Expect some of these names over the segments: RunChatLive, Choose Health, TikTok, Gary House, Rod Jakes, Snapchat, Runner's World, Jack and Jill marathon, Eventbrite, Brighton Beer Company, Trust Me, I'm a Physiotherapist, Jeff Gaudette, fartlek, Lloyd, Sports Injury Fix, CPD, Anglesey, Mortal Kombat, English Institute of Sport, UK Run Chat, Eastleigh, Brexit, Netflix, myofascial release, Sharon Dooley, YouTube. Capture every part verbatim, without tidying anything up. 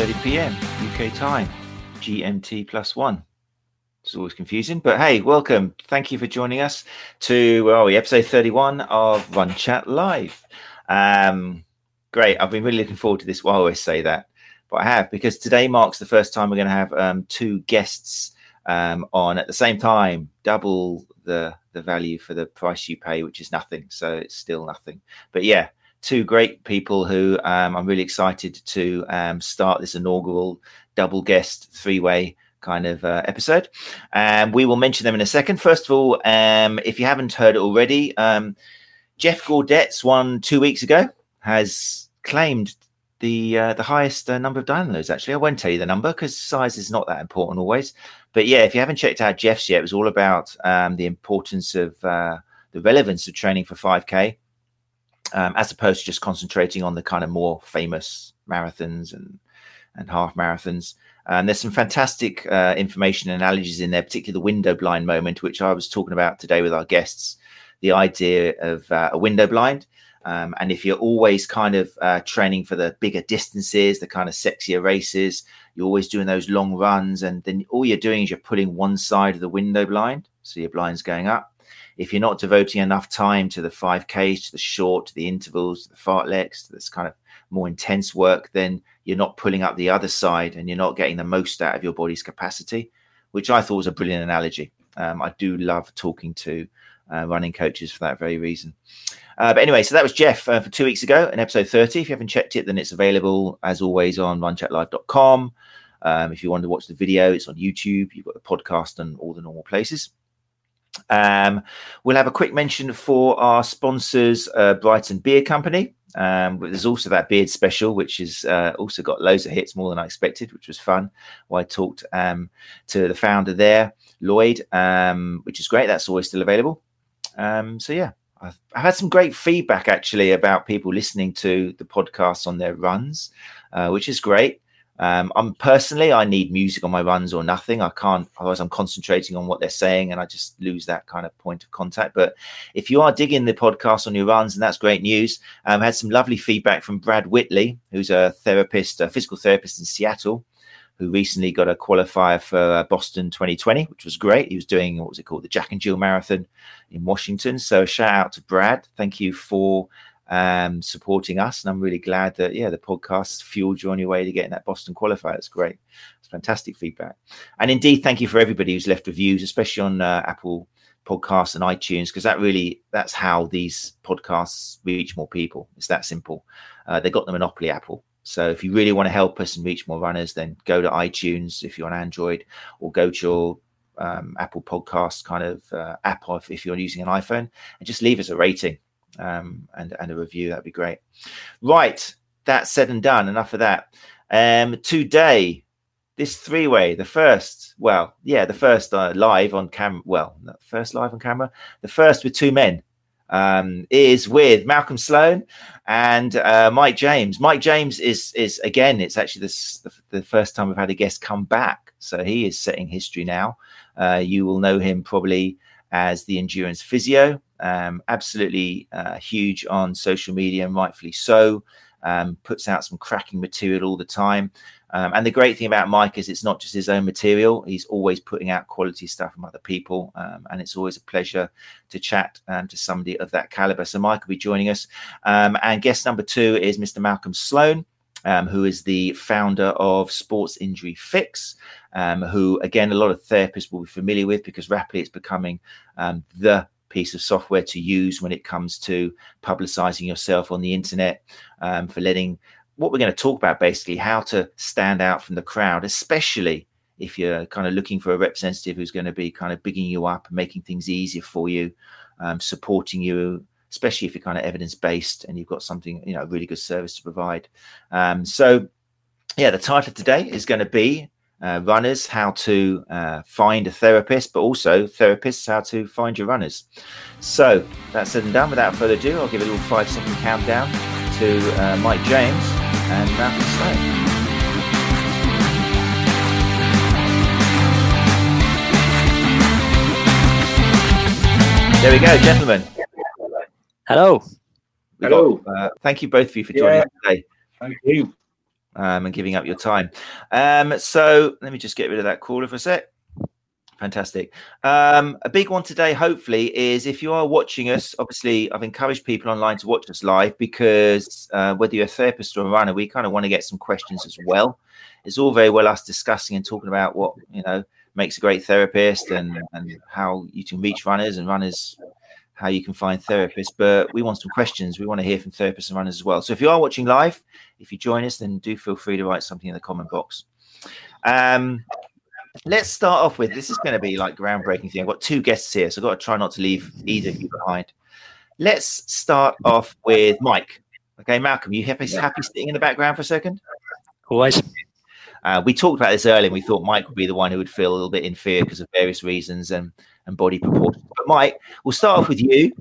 nine thirty p m U K time, G M T plus one. It's always confusing, but hey, welcome. Thank you for joining us to well, episode thirty-one of Run Chat Live. Um, great. I've been really looking forward to this. Well, I always say that, but I have, because today marks the first time we're going to have um, two guests um, on at the same time, double the the value for the price you pay, which is nothing. So it's still nothing. But yeah, two great people who um, I'm really excited to um, start this inaugural double guest three-way kind of uh, episode. Um, we will mention them in a second. First of all, um, if you haven't heard it already, um, Jeff Gaudette's one two weeks ago has claimed the uh, the highest uh, number of downloads, actually. I won't tell you the number because size is not that important always. But yeah, if you haven't checked out Jeff's yet, it was all about um, the importance of uh, the relevance of training for five K. Um, as opposed to just concentrating on the kind of more famous marathons and, and half marathons. And um, there's some fantastic uh, information and analogies in there, particularly the window blind moment, which I was talking about today with our guests, the idea of uh, a window blind. Um, and if you're always kind of uh, training for the bigger distances, the kind of sexier races, you're always doing those long runs. And then all you're doing is you're pulling one side of the window blind. So your blind's going up. If you're not devoting enough time to the five Ks, to the short, to the intervals, to the fartleks, to this kind of more intense work, then you're not pulling up the other side and you're not getting the most out of your body's capacity, which I thought was a brilliant analogy. Um, I do love talking to uh, running coaches for that very reason. Uh, but anyway, so that was Jeff uh, for two weeks ago in episode thirty. If you haven't checked it, then it's available, as always, on run chat live dot com. Um, if you want to watch the video, it's on YouTube. You've got the podcast and all the normal places. Um, we'll have a quick mention for our sponsors, uh, Brighton Beer Company. Um, but there's also that beard special, which is uh, also got loads of hits, more than I expected, which was fun. Well, I talked um, to the founder there, Lloyd, um, which is great. That's always still available. Um, so, yeah, I've, I've had some great feedback, actually, about people listening to the podcast on their runs, uh, which is great. Um, I'm personally, I need music on my runs or nothing. I can't, otherwise I'm concentrating on what they're saying and I just lose that kind of point of contact. But if you are digging the podcast on your runs, and that's great news. Um, I had some lovely feedback from Brad Whitley, who's a therapist, a physical therapist in Seattle, who recently got a qualifier for uh, Boston twenty twenty, which was great. He was doing, what was it called? The Jack and Jill marathon in Washington. So a shout out to Brad. Thank you for um supporting us, and I'm really glad that yeah the podcast fueled you on your way to getting that Boston qualifier. It's great. It's fantastic feedback. And indeed, thank you for everybody who's left reviews, especially on uh, Apple Podcasts and iTunes, because that really that's how these podcasts reach more people. It's that simple. Uh, they got the monopoly, Apple. So if you really want to help us and reach more runners, then go to iTunes if you're on Android, or go to your um, Apple Podcast kind of uh, app if, if you're using an iPhone, and just leave us a rating um and and a review. That'd be great. Right, that said and done, enough of that. Um today, this three-way, the first well yeah the first uh, live on camera well not first live on camera the first with two men, um is with Malcolm Sloan and uh Mike James. Mike James is is again, it's actually this the, the first time we've had a guest come back, so he is setting history now. Uh you will know him probably as the Endurance Physio. Um, absolutely uh, huge on social media, and rightfully so. Um, puts out some cracking material all the time. Um, and the great thing about Mike is it's not just his own material. He's always putting out quality stuff from other people. Um, and it's always a pleasure to chat um, to somebody of that caliber. So Mike will be joining us. Um, and guest number two is Mister Malcolm Sloan, um, who is the founder of Sports Injury Fix, um, who, again, a lot of therapists will be familiar with, because rapidly it's becoming um, the piece of software to use when it comes to publicizing yourself on the internet, um, for letting what we're going to talk about, basically how to stand out from the crowd, especially if you're kind of looking for a representative who's going to be kind of bigging you up and making things easier for you, um, supporting you, especially if you're kind of evidence-based and you've got something, you know, a really good service to provide. Um, so yeah, the title of today is going to be Uh, runners, how to uh, find a therapist, but also therapists, how to find your runners. So that said and done, without further ado, I'll give a little five second countdown to uh, Mike James and Malcolm Sloan. There we go, gentlemen. Hello. We Hello. Got, uh, thank you both of you for joining yeah. us today. Thank you. um, and giving up your time. Um, so let me just get rid of that caller for a sec. Fantastic. Um, a big one today, hopefully, is if you are watching us, obviously, I've encouraged people online to watch us live because uh, whether you're a therapist or a runner, we kind of want to get some questions as well. It's all very well us discussing and talking about what, you know, makes a great therapist and, and how you can reach runners and runners, how you can find therapists. But we want some questions. We want to hear from therapists and runners as well. So if you are watching live, if you join us, then do feel free to write something in the comment box. Um, Let's start off with, this is going to be like groundbreaking thing. I've got two guests here, so I've got to try not to leave either of you behind. Let's start off with Mike. Okay, Malcolm, you happy, happy sitting in the background for a second? Always. Uh, we talked about this earlier, and we thought Mike would be the one who would feel a little bit inferior because of various reasons and, and body proportions. But Mike, we'll start off with you,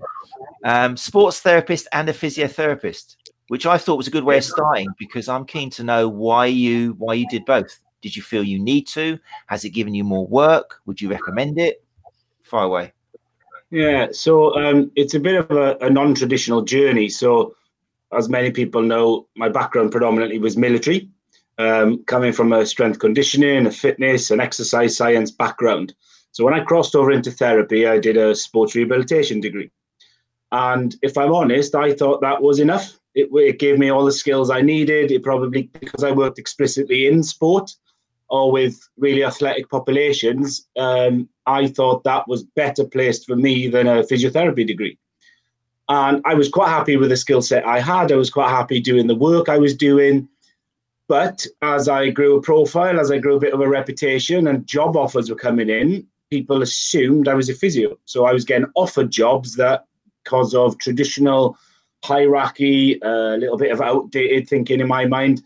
um, sports therapist and a physiotherapist, which I thought was a good way of starting because I'm keen to know why you why you did both. Did you feel you need to? Has it given you more work? Would you recommend it? Fire away. Yeah, so um, it's a bit of a, a non-traditional journey. So as many people know, my background predominantly was military, um, coming from a strength conditioning, a fitness and exercise science background. So when I crossed over into therapy, I did a sports rehabilitation degree. And if I'm honest, I thought that was enough. It, it gave me all the skills I needed. It probably, because I worked explicitly in sport, or with really athletic populations, um, I thought that was better placed for me than a physiotherapy degree. And I was quite happy with the skill set I had. I was quite happy doing the work I was doing. But as I grew a profile, as I grew a bit of a reputation and job offers were coming in, people assumed I was a physio. So I was getting offered jobs that, because of traditional hierarchy, a uh, little bit of outdated thinking in my mind,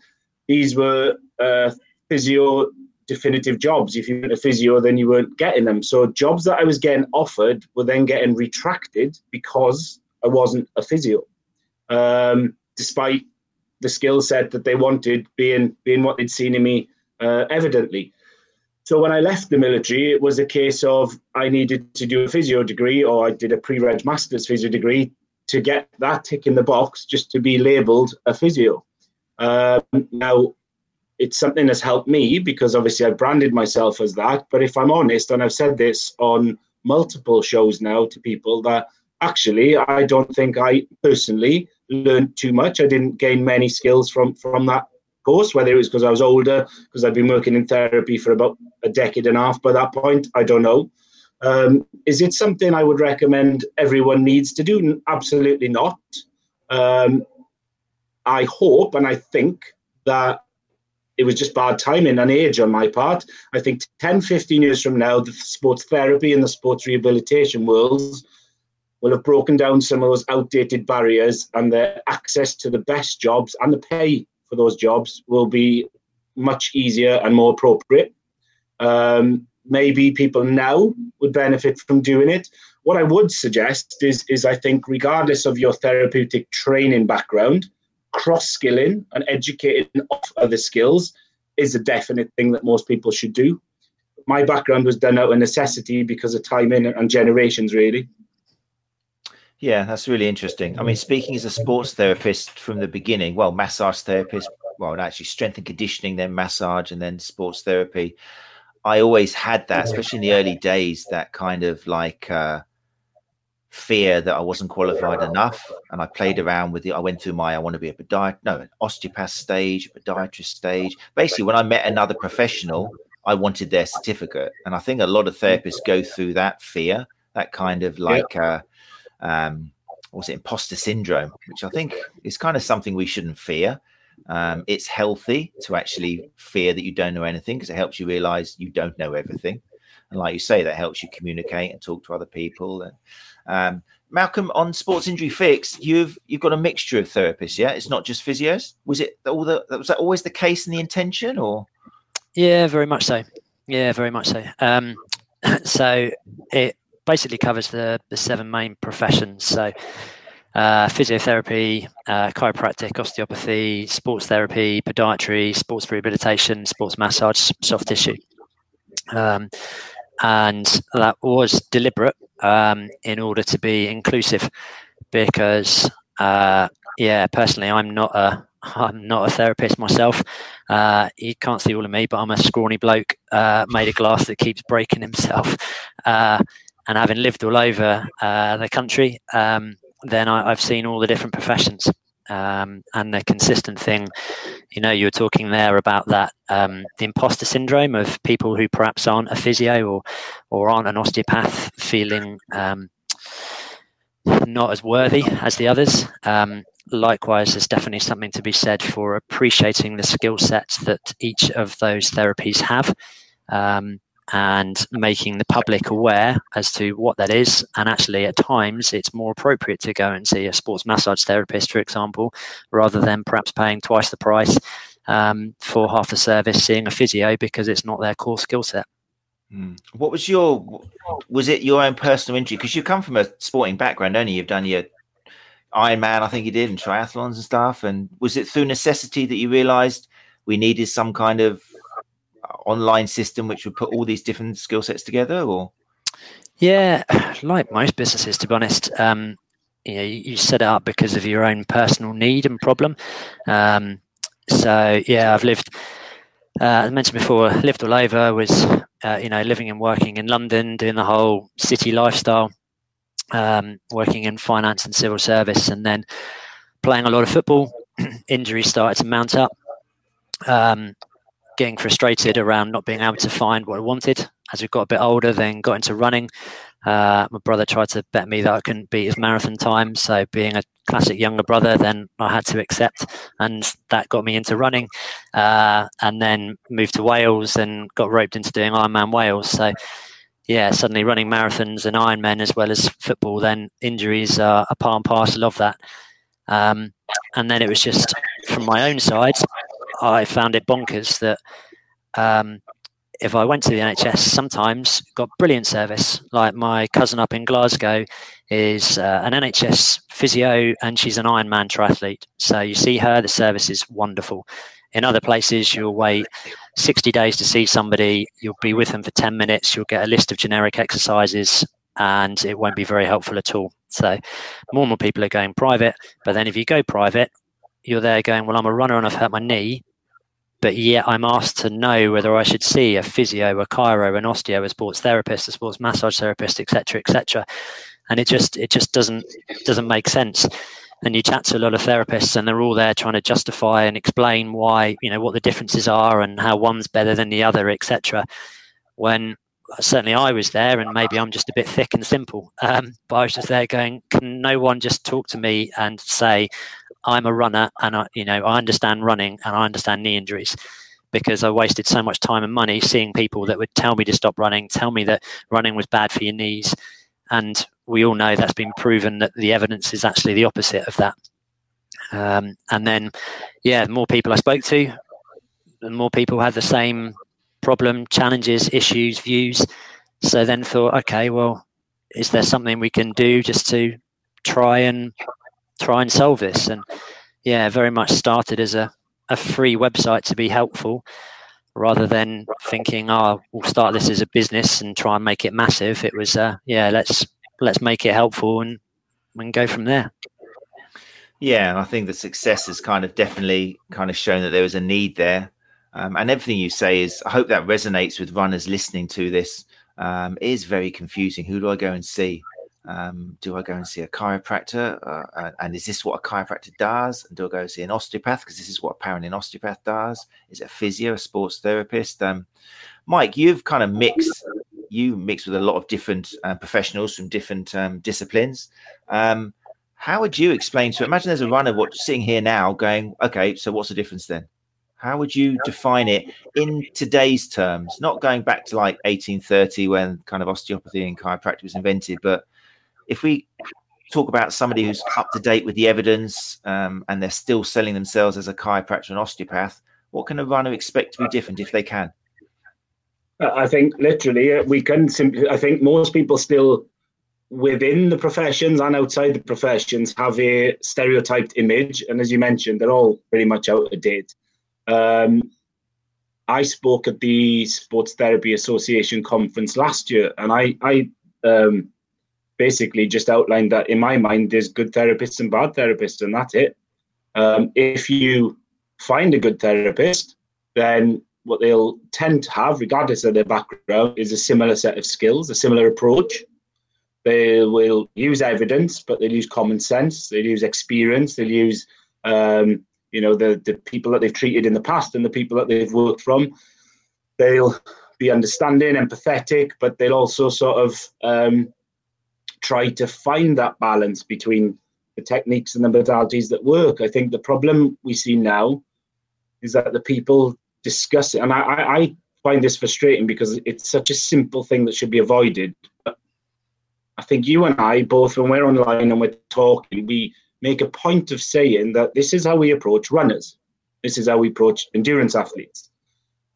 these were uh, physio definitive jobs. If you were a physio, then you weren't getting them. So jobs that I was getting offered were then getting retracted because I wasn't a physio, um, despite the skill set that they wanted being being what they'd seen in me uh, evidently. So when I left the military, it was a case of I needed to do a physio degree, or I did a pre-reg master's physio degree to get that tick in the box just to be labelled a physio. Um, now, it's something that's helped me because obviously I branded myself as that. But if I'm honest, and I've said this on multiple shows now to people, that actually I don't think I personally learned too much. I didn't gain many skills from, from that course, whether it was because I was older, because I'd been working in therapy for about a decade and a half by that point, I don't know. Um, is it something I would recommend everyone needs to do? Absolutely not. Um, I hope and I think that it was just bad timing and age on my part. I think ten, fifteen years from now, the sports therapy and the sports rehabilitation worlds will have broken down some of those outdated barriers, and their access to the best jobs and the pay for those jobs will be much easier and more appropriate. Um, maybe people now would benefit from doing it. What I would suggest is, is I think regardless of your therapeutic training background, cross-skilling and educating off other skills is a definite thing that most people should do. My background was done out of necessity because of timing and generations, really. Yeah, that's really interesting. I mean, speaking as a sports therapist from the beginning, well, massage therapist, well, actually strength and conditioning, then massage, and then sports therapy. I always had that, especially in the early days, that kind of like uh, fear that I wasn't qualified enough. And I played around with it. I went through my, I want to be a podiatrist, no, an osteopath stage, a podiatrist stage. Basically, when I met another professional, I wanted their certificate. And I think a lot of therapists go through that fear, that kind of like, yeah. uh, um, what's it, imposter syndrome, which I think is kind of something we shouldn't fear. Um, it's healthy to actually fear that you don't know anything, because it helps you realize you don't know everything. And like you say, that helps you communicate and talk to other people. And um, Malcolm, on Sports Injury Fix, you've you've got a mixture of therapists, yeah? It's not just physios? Was it all the, was that always the case and the intention, or? Yeah, very much so. Yeah, very much so. Um, so it basically covers the, the seven main professions. So Uh, physiotherapy, uh, chiropractic, osteopathy, sports therapy, podiatry, sports rehabilitation, sports massage, soft tissue. Um, and that was deliberate um, in order to be inclusive because, uh, yeah, personally, I'm not a I'm not a therapist myself. Uh, you can't see all of me, but I'm a scrawny bloke uh, made of glass that keeps breaking himself. Uh, and having lived all over uh, the country, um, then I, I've seen all the different professions. Um, and the consistent thing, you know, you were talking there about that, um, the imposter syndrome of people who perhaps aren't a physio or, or aren't an osteopath, feeling um, not as worthy as the others. Um, likewise, there's definitely something to be said for appreciating the skill sets that each of those therapies have, um, and making the public aware as to what that is. And actually, at times, it's more appropriate to go and see a sports massage therapist, for example, rather than perhaps paying twice the price um, for half the service seeing a physio, because it's not their core skill set. Mm. What was your, was it your own personal injury? Because you come from a sporting background, don't you? You've done your Ironman, I think you did, and triathlons and stuff. And was it through necessity that you realized we needed some kind of online system which would put all these different skill sets together? Or yeah, like most businesses, to be honest, um you know, you set it up because of your own personal need and problem. Um so yeah, I've lived, uh, as I mentioned before, lived all over, was uh, you know, living and working in London, doing the whole city lifestyle, um working in finance and civil service, and then playing a lot of football. Injuries started to mount up, um getting frustrated around not being able to find what I wanted. As we got a bit older, then got into running. Uh, my brother tried to bet me that I couldn't beat his marathon time. So being a classic younger brother, then I had to accept, and that got me into running. Uh, and then moved to Wales and got roped into doing Ironman Wales. So yeah, suddenly running marathons and Ironmen as well as football, then injuries are a part and parcel of that. Um, and then it was just from my own side, I found it bonkers that um, if I went to the N H S, sometimes got brilliant service. Like my cousin up in Glasgow is uh, an N H S physio, and she's an Ironman triathlete. So you see her, the service is wonderful. In other places, you'll wait sixty days to see somebody. You'll be with them for ten minutes. You'll get a list of generic exercises, and it won't be very helpful at all. So more and more people are going private. But then if you go private, you're there going, well, I'm a runner and I've hurt my knee, but yet I'm asked to know whether I should see a physio, a chiro, an osteo, a sports therapist, a sports massage therapist, et cetera, et cetera. And it just, it just doesn't, doesn't make sense. And you chat to a lot of therapists and they're all there trying to justify and explain why, you know, what the differences are and how one's better than the other, et cetera. When certainly I was there, and maybe I'm just a bit thick and simple, um, but I was just there going, can no one just talk to me and say, I'm a runner, and I, you know, I understand running and I understand knee injuries? Because I wasted so much time and money seeing people that would tell me to stop running, tell me that running was bad for your knees. And we all know that's been proven, that the evidence is actually the opposite of that. Um, and then, yeah, the more people I spoke to, the more people had the same problem, challenges, issues, views. So then thought, okay, well, is there something we can do just to try and try and solve this? And yeah, very much started as a, a free website to be helpful, rather than thinking, oh, we'll start this as a business and try and make it massive. It was uh yeah let's let's make it helpful and and go from there. Yeah, and I think the success has kind of definitely kind of shown that there was a need there, um, and everything you say is, I hope that resonates with runners listening to this. Um it is very confusing. Who do I go and see? Um, do I go and see a chiropractor? Uh, and is this what a chiropractor does? And do I go and see an osteopath? Because this is what apparently an osteopath does. Is it a physio, a sports therapist? Um, Mike, you've kind of mixed, you mix with a lot of different uh, professionals from different um, disciplines. Um, how would you explain to, imagine there's a runner what, sitting here now going, okay, so what's the difference then? How would you define it in today's terms? Not going back to like eighteen thirty when kind of osteopathy and chiropractic was invented, but if we talk about somebody who's up to date with the evidence, um, and they're still selling themselves as a chiropractor and osteopath, what can a runner expect to be different if they can? I think literally we can simply, I think most people still within the professions and outside the professions have a stereotyped image. And as you mentioned, they're all pretty much out of date. Um, I spoke at the Sports Therapy Association conference last year, and I, I, um, basically just outlined that in my mind there's good therapists and bad therapists, and that's it. Um, if you find a good therapist, then what they'll tend to have, regardless of their background, is a similar set of skills, a similar approach. They will use evidence, but they'll use common sense. They'll use experience. They'll use, um, you know, the, the people that they've treated in the past and the people that they've worked from. They'll be understanding, empathetic, but they'll also sort of um, try to find that balance between the techniques and the modalities that work. I think the problem we see now is that the people discuss it. And I, I find this frustrating because it's such a simple thing that should be avoided. But I think you and I both, when we're online and we're talking, we make a point of saying that this is how we approach runners. This is how we approach endurance athletes.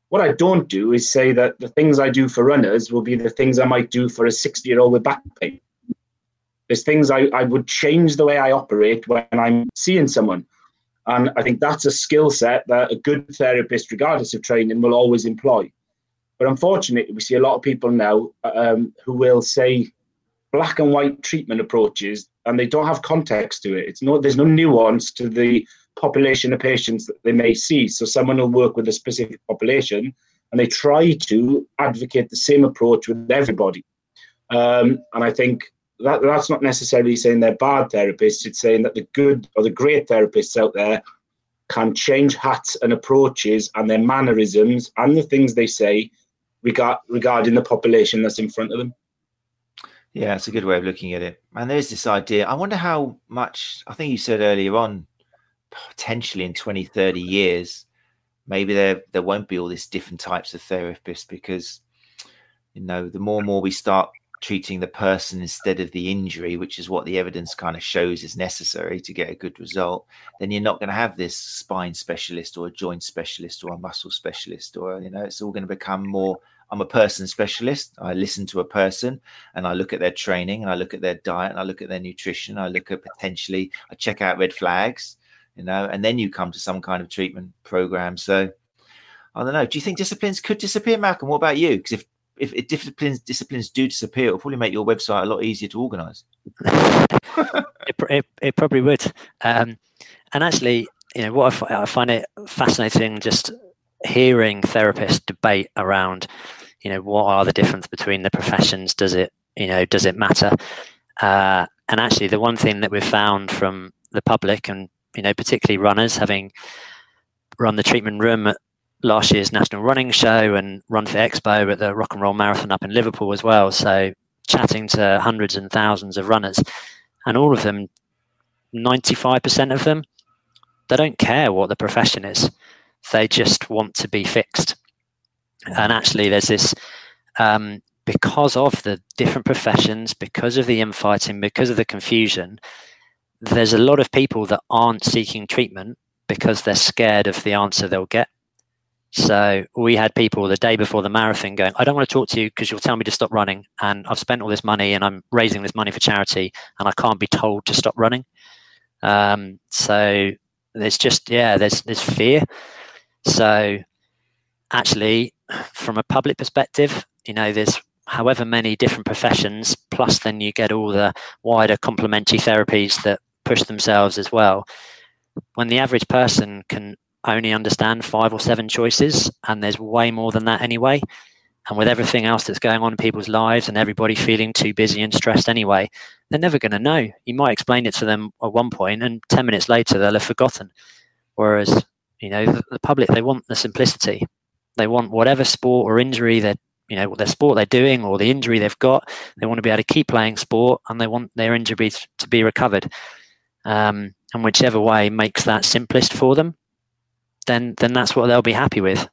What I don't do is say that the things I do for runners will be the things I might do for a sixty-year-old with back pain. There's things I, I would change the way I operate when I'm seeing someone. And I think that's a skill set that a good therapist, regardless of training, will always employ. But unfortunately, we see a lot of people now um, who will say black and white treatment approaches, and they don't have context to it. It's no, there's no nuance to the population of patients that they may see. So someone will work with a specific population, and they try to advocate the same approach with everybody. Um, and I think that that's not necessarily saying they're bad therapists. It's saying that the good or the great therapists out there can change hats and approaches and their mannerisms and the things they say regard, regarding the population that's in front of them. Yeah, it's a good way of looking at it. And there's this idea. I wonder how much, I think you said earlier on, potentially in twenty, thirty years, maybe there there won't be all these different types of therapists because, you know, the more and more we start treating the person instead of the injury, which is what the evidence kind of shows is necessary to get a good result, then you're not going to have this spine specialist or a joint specialist or a muscle specialist, or, you know, it's all going to become more, I'm a person specialist. I listen to a person and I look at their training and I look at their diet and I look at their nutrition. I look at potentially, I check out red flags, you know, and then you come to some kind of treatment program. So I don't know. Do you think disciplines could disappear, Malcolm? What about you? Because if If, if disciplines disciplines do disappear, it'll probably make your website a lot easier to organise. it, it, it probably would. Um, and actually, you know, what I, f- I find it fascinating just hearing therapists debate around, you know, what are the difference between the professions? Does it, you know, does it matter? Uh, and actually, the one thing that we've found from the public, and you know, particularly runners, having run the treatment room at last year's National Running Show and Run Fit Expo at the Rock and Roll Marathon up in Liverpool as well. So chatting to hundreds and thousands of runners, and all of them, ninety-five percent of them, they don't care what the profession is. They just want to be fixed. And actually there's this, um, because of the different professions, because of the infighting, because of the confusion, there's a lot of people that aren't seeking treatment because they're scared of the answer they'll get. So we had people the day before the marathon going, I don't want to talk to you because you'll tell me to stop running, and I've spent all this money and I'm raising this money for charity and I can't be told to stop running. Um, so there's just, yeah, there's, there's fear. So actually from a public perspective, you know, there's however many different professions, plus then you get all the wider complementary therapies that push themselves as well. When the average person can only understand five or seven choices, and there's way more than that anyway, and with everything else that's going on in people's lives and everybody feeling too busy and stressed anyway, they're never going to know. You might explain it to them at one point and ten minutes later they'll have forgotten, whereas, you know, the, the public, they want the simplicity. They want whatever sport or injury that, you know, their sport they're doing or the injury they've got, they want to be able to keep playing sport and they want their injury to be recovered, um, and whichever way makes that simplest for them, then then that's what they'll be happy with.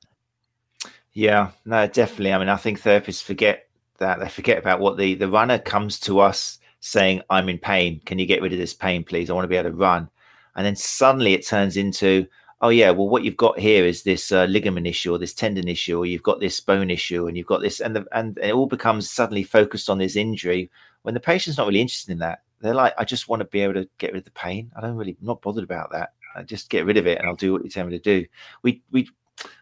Yeah, no, definitely. I mean, I think therapists forget that. They forget about what the, the runner comes to us saying, I'm in pain. Can you get rid of this pain, please? I want to be able to run. And then suddenly it turns into, oh, yeah, well, what you've got here is this uh, ligament issue or this tendon issue, or you've got this bone issue, and you've got this. And, the, and it all becomes suddenly focused on this injury when the patient's not really interested in that. They're like, I just want to be able to get rid of the pain. I don't really, I'm not bothered about that. I just get rid of it and I'll do what you tell me to do. We, we,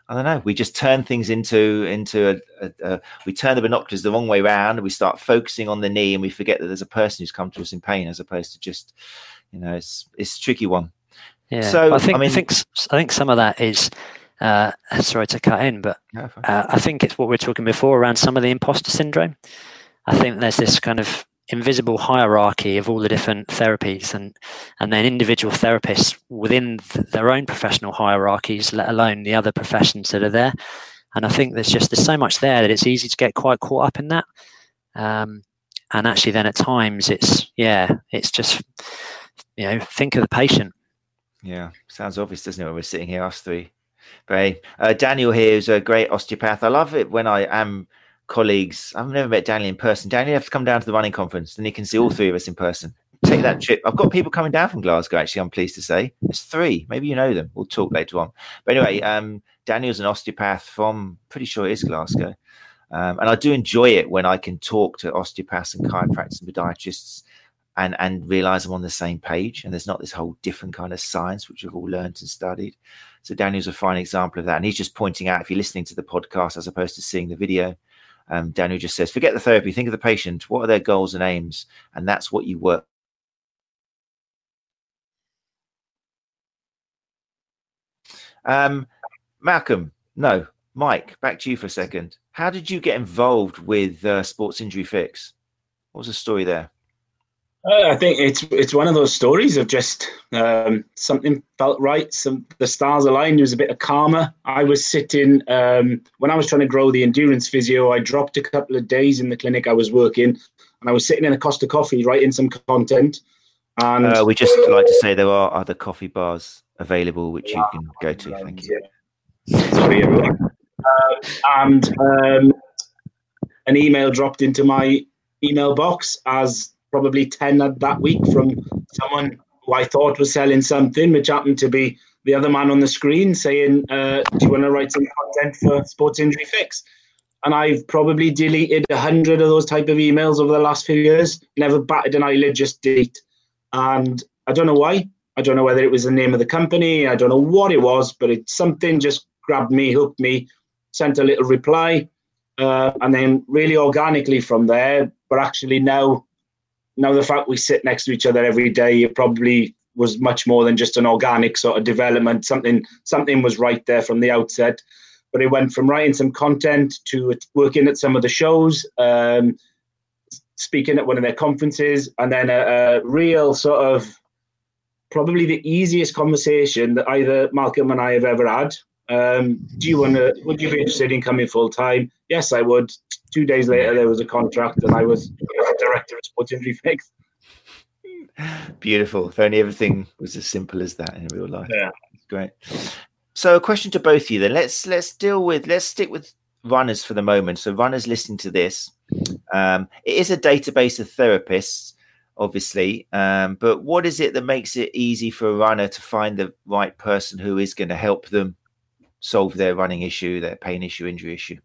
I don't know. We just turn things into, into a, a, a we turn the binoculars the wrong way around, and we start focusing on the knee and we forget that there's a person who's come to us in pain, as opposed to just, you know, it's, it's a tricky one. Yeah. So I think I, mean, I think I think some of that is uh, sorry to cut in, but no, uh, I think it's what we were talking before around some of the imposter syndrome. I think there's this kind of invisible hierarchy of all the different therapies, and and then individual therapists within th- their own professional hierarchies, let alone the other professions that are there. And I think there's just there's so much there that it's easy to get quite caught up in that. Um, and actually, then at times it's yeah, it's just you know think of the patient. Yeah, sounds obvious, doesn't it? We're sitting here, us three. But hey, uh, Daniel here is a great osteopath. I love it when I am colleagues. I've never met Daniel in person. Daniel has to come down to the running conference, then he can see all three of us in person. Take that trip. I've got people coming down from Glasgow, actually, I'm pleased to say. It's three. Maybe you know them. We'll talk later on. But anyway, um, Daniel's an osteopath from, pretty sure it is Glasgow. Um, and I do enjoy it when I can talk to osteopaths and chiropractors and podiatrists and and realize I'm on the same page, and there's not this whole different kind of science which we've all learned and studied. So Daniel's a fine example of that. And he's just pointing out, if you're listening to the podcast as opposed to seeing the video, um, Daniel just says, forget the therapy, think of the patient. What are their goals and aims? And that's what you work. Um, Malcolm, no, Mike, back to you for a second. How did you get involved with uh, Sports Injury Fix? What was the story there? Uh, I think it's it's one of those stories of just um, something felt right. Some the stars aligned. There was a bit of karma. I was sitting um, when I was trying to grow the endurance physio. I dropped a couple of days in the clinic I was working, and I was sitting in a Costa Coffee writing some content. And uh, we just like to say there are other coffee bars available which you can go to. Thank you. Sorry, everyone. Uh, and um, an email dropped into my email box as. Probably ten at that week from someone who I thought was selling something, which happened to be the other man on the screen saying, uh, do you want to write some content for Sports Injury Fix? And I've probably deleted a hundred of those type of emails over the last few years, never batted an eyelid, just delete. And I don't know why. I don't know whether it was the name of the company. I don't know what it was, but it something just grabbed me, hooked me, sent a little reply. Uh, and then really organically from there, but actually now, Now, the fact we sit next to each other every day, it probably was much more than just an organic sort of development. Something something was right there from the outset. But it went from writing some content to working at some of the shows, um, speaking at one of their conferences, and then a, a real sort of probably the easiest conversation that either Malcolm and I have ever had. Um, do you want to, would you be interested in coming full time? Yes, I would. Two days later, there was a contract, and I was director of Sports Injury Fix. Beautiful. If only everything was as simple as that in real life. Yeah, great. So, a question to both of you. Then let's let's deal with let's stick with runners for the moment. So, runners listening to this, um, it is a database of therapists, obviously. Um, but what is it that makes it easy for a runner to find the right person who is going to help them solve their running issue, their pain issue, injury issue?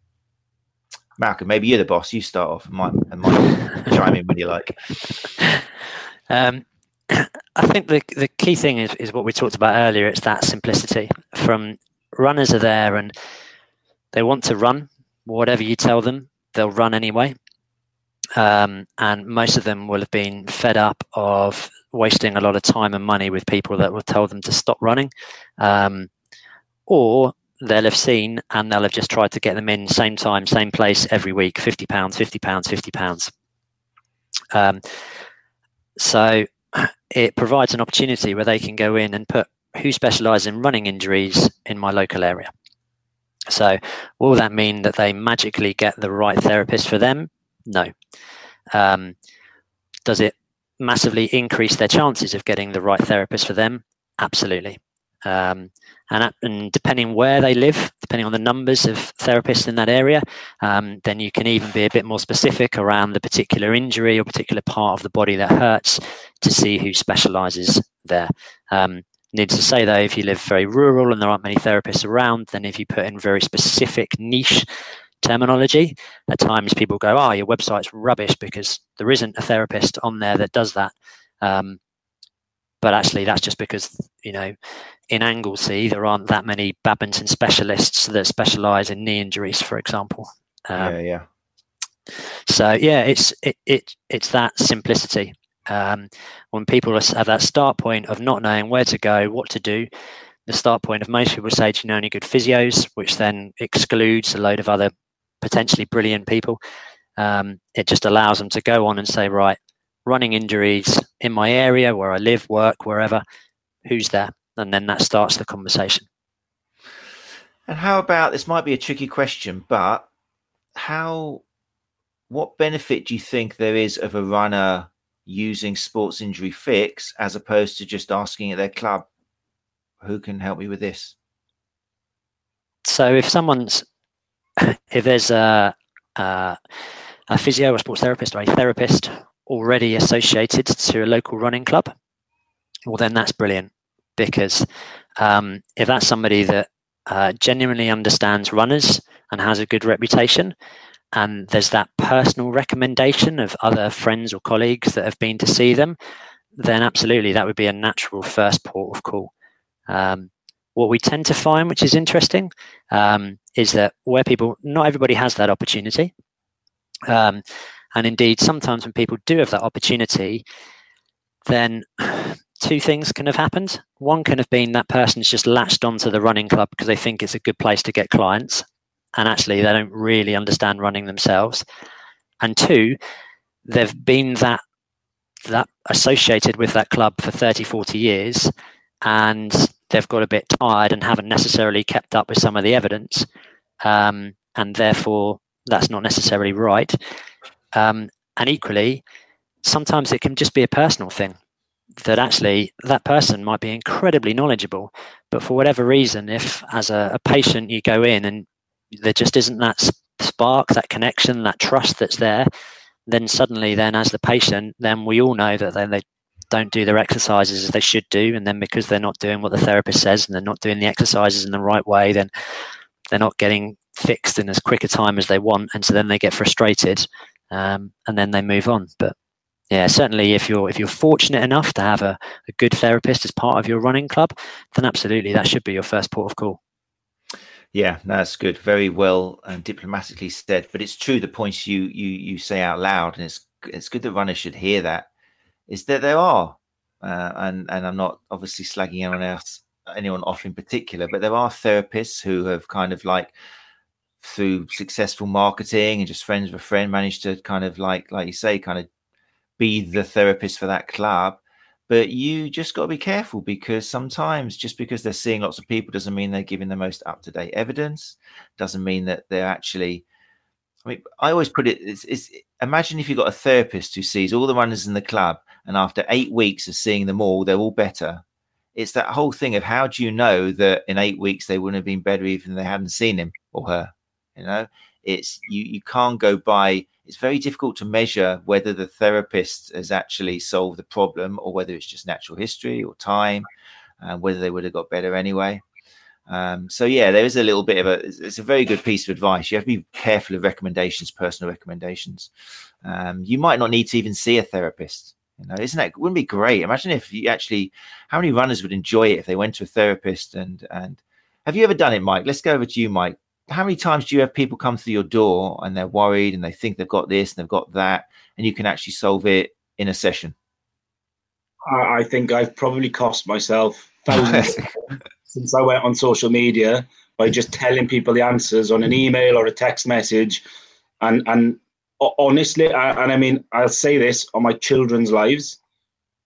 Malcolm, maybe you're the boss. You start off and might, and might chime in when you like. Um, I think the the key thing is, is what we talked about earlier. It's that simplicity. From runners are there and they want to run. Whatever you tell them, they'll run anyway. Um, and most of them will have been fed up of wasting a lot of time and money with people that will tell them to stop running. Um, or... they'll have seen and they'll have just tried to get them in same time, same place every week, fifty pounds, fifty pounds, fifty pounds. Um, so it provides an opportunity where they can go in and put who specialises in running injuries in my local area. So will that mean that they magically get the right therapist for them? No. Um, does it massively increase their chances of getting the right therapist for them? Absolutely. Um, and, and depending where they live, depending on the numbers of therapists in that area, um, then you can even be a bit more specific around the particular injury or particular part of the body that hurts to see who specialises there. Um, need to say, though, if you live very rural and there aren't many therapists around, then if you put in very specific niche terminology, at times people go, oh, your website's rubbish because there isn't a therapist on there that does that. Um, But actually, that's just because, you know, in Anglesey, there aren't that many badminton specialists that specialise in knee injuries, for example. Um, yeah, yeah. So, yeah, it's it, it it's that simplicity. Um, when people have that start point of not knowing where to go, what to do, the start point of most people say, do you know any good physios, which then excludes a load of other potentially brilliant people. Um, it just allows them to go on and say, right, running injuries in my area, where I live, work, wherever, who's there? And then that starts the conversation. And how about, this might be a tricky question, but how, what benefit do you think there is of a runner using Sports Injury Fix as opposed to just asking at their club, who can help me with this? So if someone's, if there's a, a, a physio or sports therapist or a therapist already associated to a local running club, well, then that's brilliant, because um, if that's somebody that uh, genuinely understands runners and has a good reputation, and there's that personal recommendation of other friends or colleagues that have been to see them, then absolutely that would be a natural first port of call. Um, what we tend to find, which is interesting, um, is that where people, not everybody has that opportunity. Um, and indeed, sometimes when people do have that opportunity, then two things can have happened. One can have been that person's just latched onto the running club because they think it's a good place to get clients, and actually they don't really understand running themselves. And two, they've been that that associated with that club for thirty, forty years, and they've got a bit tired and haven't necessarily kept up with some of the evidence, um, and therefore that's not necessarily right. Um, and equally, sometimes it can just be a personal thing, that actually that person might be incredibly knowledgeable, but for whatever reason, if as a, a patient you go in and there just isn't that spark, that connection, that trust that's there, then suddenly then as the patient, then we all know that then they don't do their exercises as they should do. And then because they're not doing what the therapist says and they're not doing the exercises in the right way, then they're not getting fixed in as quick a time as they want. And so then they get frustrated, um, and then they move on. But yeah, certainly if you're if you're fortunate enough to have a, a good therapist as part of your running club, then absolutely that should be your first port of call. Yeah, that's good. Very well and um, diplomatically said. But it's true, the points you you you say out loud, and it's it's good that runners should hear that. Is that there are, uh, and and I'm not obviously slagging anyone else anyone off in particular, but there are therapists who have kind of like through successful marketing and just friends of a friend managed to kind of like like you say kind of be the therapist for that club. But you just got to be careful, because sometimes just because they're seeing lots of people doesn't mean they're giving the most up-to-date evidence. Doesn't mean that they're actually, I mean, I always put it, it's, it's, imagine if you've got a therapist who sees all the runners in the club, and after eight weeks of seeing them all, they're all better. It's that whole thing of how do you know that in eight weeks they wouldn't have been better even if they hadn't seen him or her, you know? It's you, you can't go by. It's very difficult to measure whether the therapist has actually solved the problem or whether it's just natural history or time, and uh, whether they would have got better anyway. Um, so, yeah, there is a little bit of a it's, it's a very good piece of advice. You have to be careful of recommendations, personal recommendations. Um, you might not need to even see a therapist. You know, isn't that wouldn't be great? Imagine if you actually how many runners would enjoy it if they went to a therapist. And and have you ever done it, Mike? Let's go over to you, Mike. How many times do you have people come through your door and they're worried and they think they've got this and they've got that, and you can actually solve it in a session? I think I've probably cost myself thousands since I went on social media by just telling people the answers on an email or a text message. And and honestly, I, and I mean, I'll say this on my children's lives,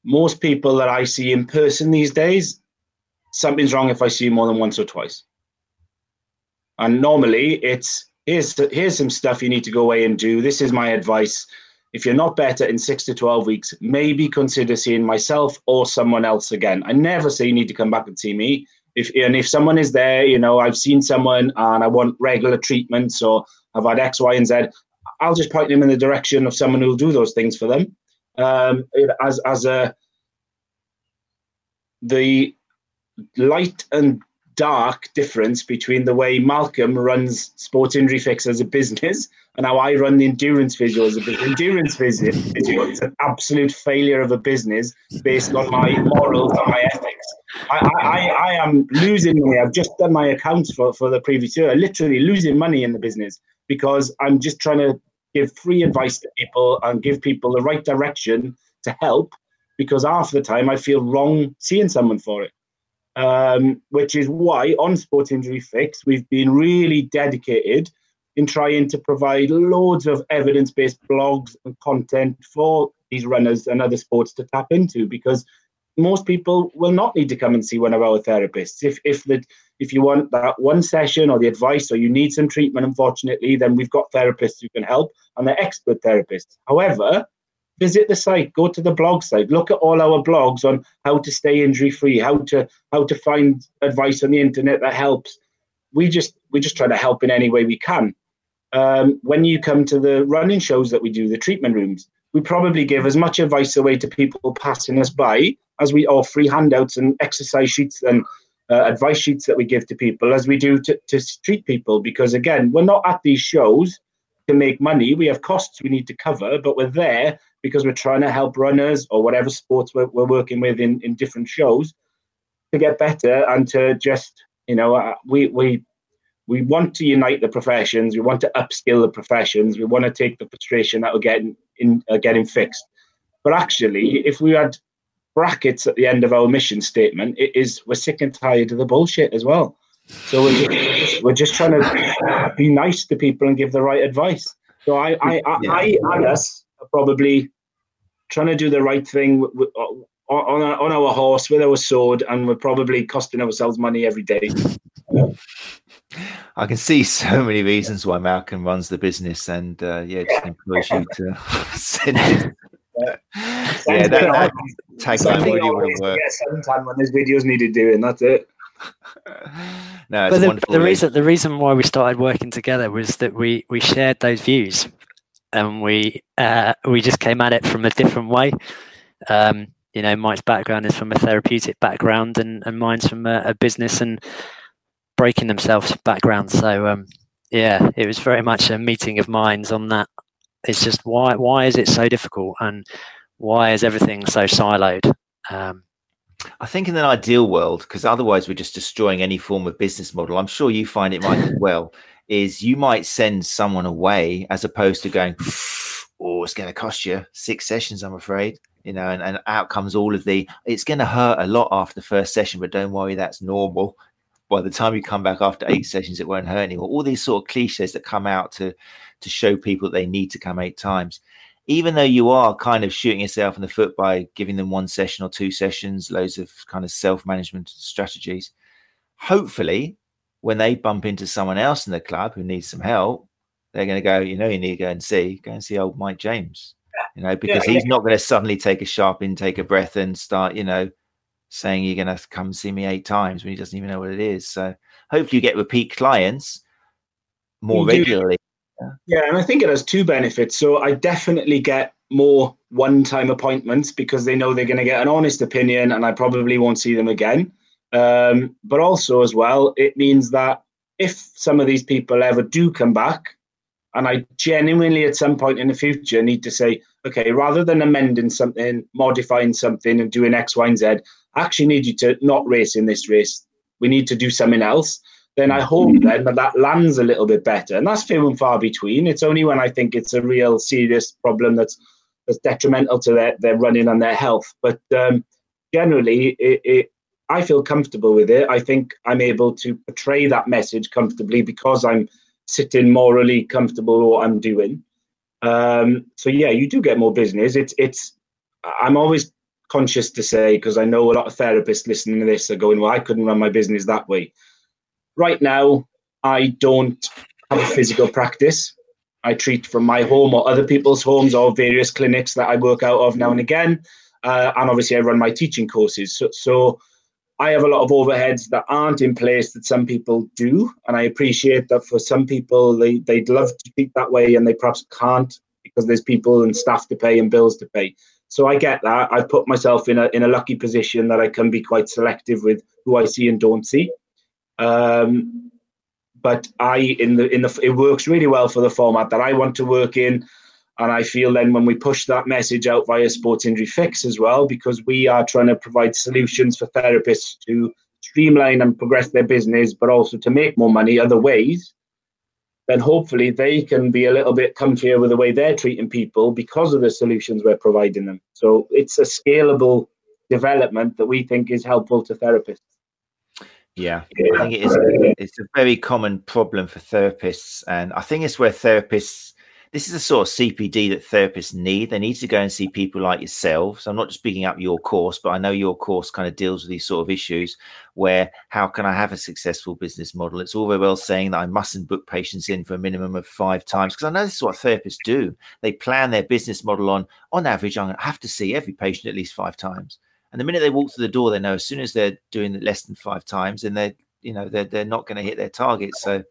most people that I see in person these days, something's wrong if I see more than once or twice. And normally it's, here's, here's some stuff you need to go away and do. This is my advice. If you're not better in six to twelve weeks, maybe consider seeing myself or someone else again. I never say you need to come back and see me. If And if someone is there, you know, I've seen someone and I want regular treatments or I've had X, Y, and Z, I'll just point them in the direction of someone who will do those things for them. Um, as, as a, the light and dark difference between the way Malcolm runs Sports Injury Fix as a business and how I run the Endurance Physio as a business. Endurance Physio is an absolute failure of a business based on my morals and my ethics. I, I, I am losing money. I've just done my accounts for, for the previous year. I'm literally losing money in the business because I'm just trying to give free advice to people and give people the right direction to help, because half the time I feel wrong seeing someone for it, um, which is why on Sports Injury Fix, we've been really dedicated in trying to provide loads of evidence-based blogs and content for these runners and other sports to tap into, because most people will not need to come and see one of our therapists. If if the if you want that one session or the advice, or you need some treatment, unfortunately, then we've got therapists who can help, and they're expert therapists. However, visit the site, go to the blog site, look at all our blogs on how to stay injury-free, how to how to find advice on the internet that helps. We just we just try to help in any way we can. Um, when you come to the running shows that we do, the treatment rooms, we probably give as much advice away to people passing us by as we or free handouts and exercise sheets and uh, advice sheets that we give to people as we do to, to treat people. Because again, we're not at these shows to make money. We have costs we need to cover, but we're there because we're trying to help runners or whatever sports we're, we're working with in, in different shows to get better and to just, you know, uh, we, we, we want to unite the professions. We want to upskill the professions. We want to take the frustration that we're getting in uh, getting fixed. But actually, if we had brackets at the end of our mission statement, it is we're sick and tired of the bullshit as well. So we're just, we're just trying to be nice to people and give the right advice. So I, I, I, yeah. I and us are probably trying to do the right thing with, with, on, on our horse with our sword, and we're probably costing ourselves money every day. I can see so many reasons why Malcolm runs the business, and uh, yeah, just encourage you to send it. Yeah, yeah that, that tagline really would work. Yeah, sometime when there's videos needed doing, that's it. No, it's but the, the reason the reason why we started working together was that we we shared those views, and we uh, we just came at it from a different way. Um, you know, Mike's background is from a therapeutic background, and and mine's from a, a business and breaking themselves background. So um yeah, it was very much a meeting of minds on that. It's just why why is it so difficult, and why is everything so siloed? um I think in an ideal world, because otherwise we're just destroying any form of business model, I'm sure you find it might as well, is you might send someone away as opposed to going, oh, it's going to cost you six sessions, I'm afraid. You know, and, and out comes all of the, it's going to hurt a lot after the first session, but don't worry, that's normal. By the time you come back after eight sessions, it won't hurt anymore. All these sort of cliches that come out to to show people that they need to come eight times, even though you are kind of shooting yourself in the foot by giving them one session or two sessions, loads of kind of self-management strategies. Hopefully, when they bump into someone else in the club who needs some help, they're going to go, you know, you need to go and see, go and see old Mike James, you know, because yeah, he's yeah. not going to suddenly take a sharp intake of breath and start, you know, saying you're going to come see me eight times when he doesn't even know what it is. So hopefully you get repeat clients more regularly. Yeah, and I think it has two benefits. So I definitely get more one-time appointments because they know they're going to get an honest opinion and I probably won't see them again. Um, but also as well, it means that if some of these people ever do come back, and I genuinely at some point in the future need to say, okay, rather than amending something, modifying something and doing X, Y, and Z, I actually need you to not race in this race. We need to do something else. Then I hope then that that lands a little bit better. And that's few and far between. It's only when I think it's a real serious problem that's that's detrimental to their, their running and their health. But um, generally, it, it, I feel comfortable with it. I think I'm able to portray that message comfortably because I'm sitting morally comfortable with what I'm doing. Um, so, yeah, you do get more business. It's it's. I'm always conscious to say, because I know a lot of therapists listening to this are going, well, I couldn't run my business that way. Right now, I don't have a physical practice. I treat from my home or other people's homes or various clinics that I work out of now and again. Uh, and obviously, I run my teaching courses. So, so I have a lot of overheads that aren't in place that some people do. And I appreciate that for some people, they, they'd love to treat that way and they perhaps can't because there's people and staff to pay and bills to pay. So I get that. I've put myself in a in a lucky position that I can be quite selective with who I see and don't see. Um, but I in the in the it works really well for the format that I want to work in, and I feel then when we push that message out via Sports Injury Fix as well, because we are trying to provide solutions for therapists to streamline and progress their business, but also to make more money other ways. then hopefully they can be a little bit comfier with the way they're treating people because of the solutions we're providing them. So it's a scalable development that we think is helpful to therapists. Yeah, I think it is. It's a very common problem for therapists. And I think it's where therapists, this is the sort of C P D that therapists need. They need to go and see people like yourselves. I'm not just picking up your course, but I know your course kind of deals with these sort of issues where how can I have a successful business model? It's all very well saying that I mustn't book patients in for a minimum of five times, because I know this is what therapists do. They plan their business model on, on average, I'm going to have to see every patient at least five times. And the minute they walk through the door, they know as soon as they're doing it less than five times, and they're, you know, they're, they're not going to hit their target. So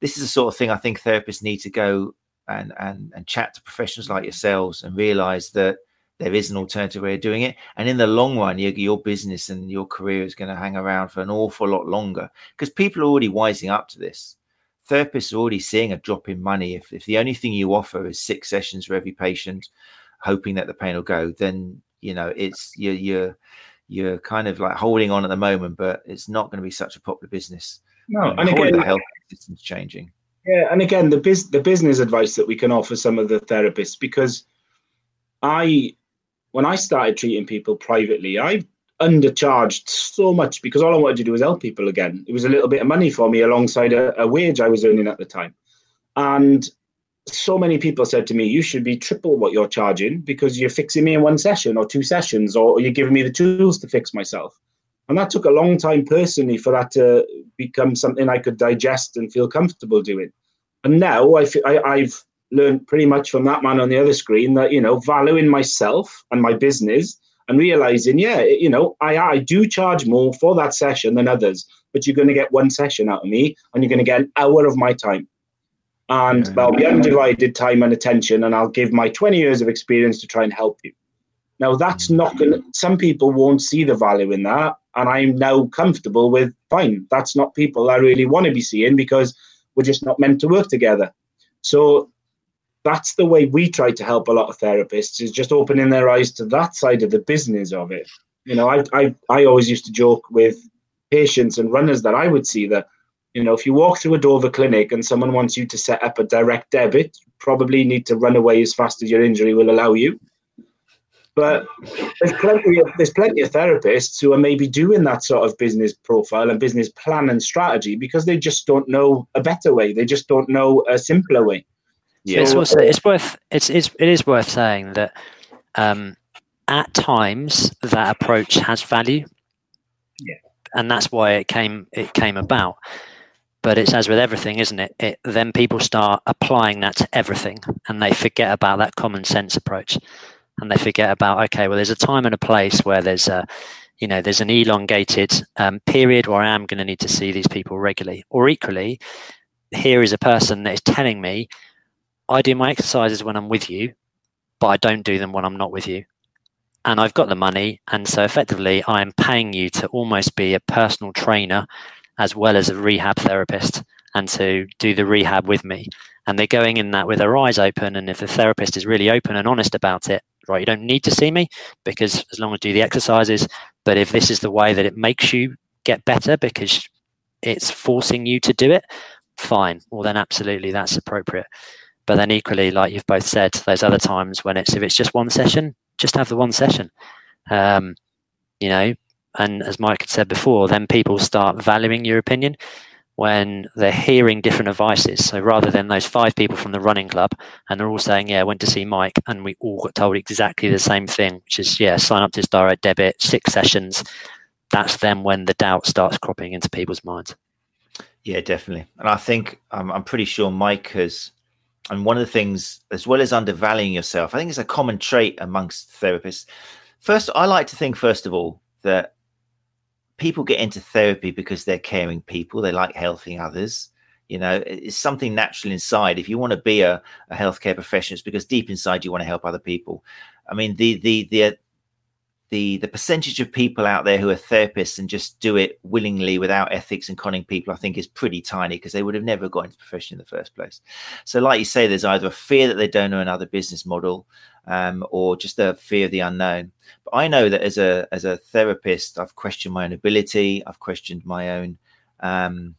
this is the sort of thing I think therapists need to go and, and, and chat to professionals like yourselves and realize that there is an alternative way of doing it. And in the long run, your, your business and your career is going to hang around for an awful lot longer because people are already wising up to this. Therapists are already seeing a drop in money. If, if the only thing you offer is six sessions for every patient, hoping that the pain will go, then you know, it's you're, you're you're kind of like holding on at the moment, but it's not going to be such a popular business. No, and, and again, the health system's changing. Yeah, and again, the bus- the business advice that we can offer some of the therapists, because I, when I started treating people privately, I undercharged so much because all I wanted to do was help people again. It was a little bit of money for me alongside a, a wage I was earning at the time, and so many people said to me, you should be triple what you're charging because you're fixing me in one session or two sessions, or you're giving me the tools to fix myself. And that took a long time personally for that to become something I could digest and feel comfortable doing. And now I, I, I've learned pretty much from that man on the other screen that, you know, valuing myself and my business and realizing, yeah, you know, I, I do charge more for that session than others, but you're going to get one session out of me and you're going to get an hour of my time. And that'll be undivided time and attention, and I'll give my twenty years of experience to try and help you. Now, that's not going to, some people won't see the value in that, and I'm now comfortable with, fine, that's not people I really want to be seeing because we're just not meant to work together. So that's the way we try to help a lot of therapists, is just opening their eyes to that side of the business of it. You know, I I, I always used to joke with patients and runners that I would see that, you know, if you walk through a door of a clinic and someone wants you to set up a direct debit, you probably need to run away as fast as your injury will allow you. But there's plenty of, there's plenty of therapists who are maybe doing that sort of business profile and business plan and strategy because they just don't know a better way. They just don't know a simpler way. Yeah, so, it's, also, it's worth it's, it's it is worth saying that um, at times that approach has value, yeah, and that's why it came it came about. But it's as with everything, isn't it? it? Then people start applying that to everything and they forget about that common sense approach. And they forget about, okay, well, there's a time and a place where there's a, you know, there's an elongated um, period where I am going to need to see these people regularly. Or equally, here is a person that is telling me, I do my exercises when I'm with you, but I don't do them when I'm not with you. And I've got the money. And so effectively, I am paying you to almost be a personal trainer as well as a rehab therapist and to do the rehab with me. And they're going in that with their eyes open. And if the therapist is really open and honest about it, right, you don't need to see me because as long as you do the exercises, but if this is the way that it makes you get better because it's forcing you to do it, fine. Well, then absolutely that's appropriate. But then equally, like you've both said, there's other times when it's, if it's just one session, just have the one session, um, you know, and as Mike had said before, then people start valuing your opinion when they're hearing different advices. So rather than those five people from the running club and they're all saying, yeah, I went to see Mike and we all got told exactly the same thing, which is, yeah, sign up to his direct debit, six sessions. That's then when the doubt starts cropping into people's minds. Yeah, definitely. And I think um, I'm pretty sure Mike has, and one of the things, as well as undervaluing yourself, I think it's a common trait amongst therapists. First, I like to think, first of all, that people get into therapy because they're caring people. They like helping others. You know, it's something natural inside. If you want to be a, a healthcare professional, it's because deep inside you want to help other people. I mean, the, the, the, the, the percentage of people out there who are therapists and just do it willingly without ethics and conning people, I think is pretty tiny because they would have never got into the profession in the first place. So like you say, there's either a fear that they don't know another business model, Um, or just the fear of the unknown. But I know that as a as a therapist, I've questioned my own ability. I've questioned my own um,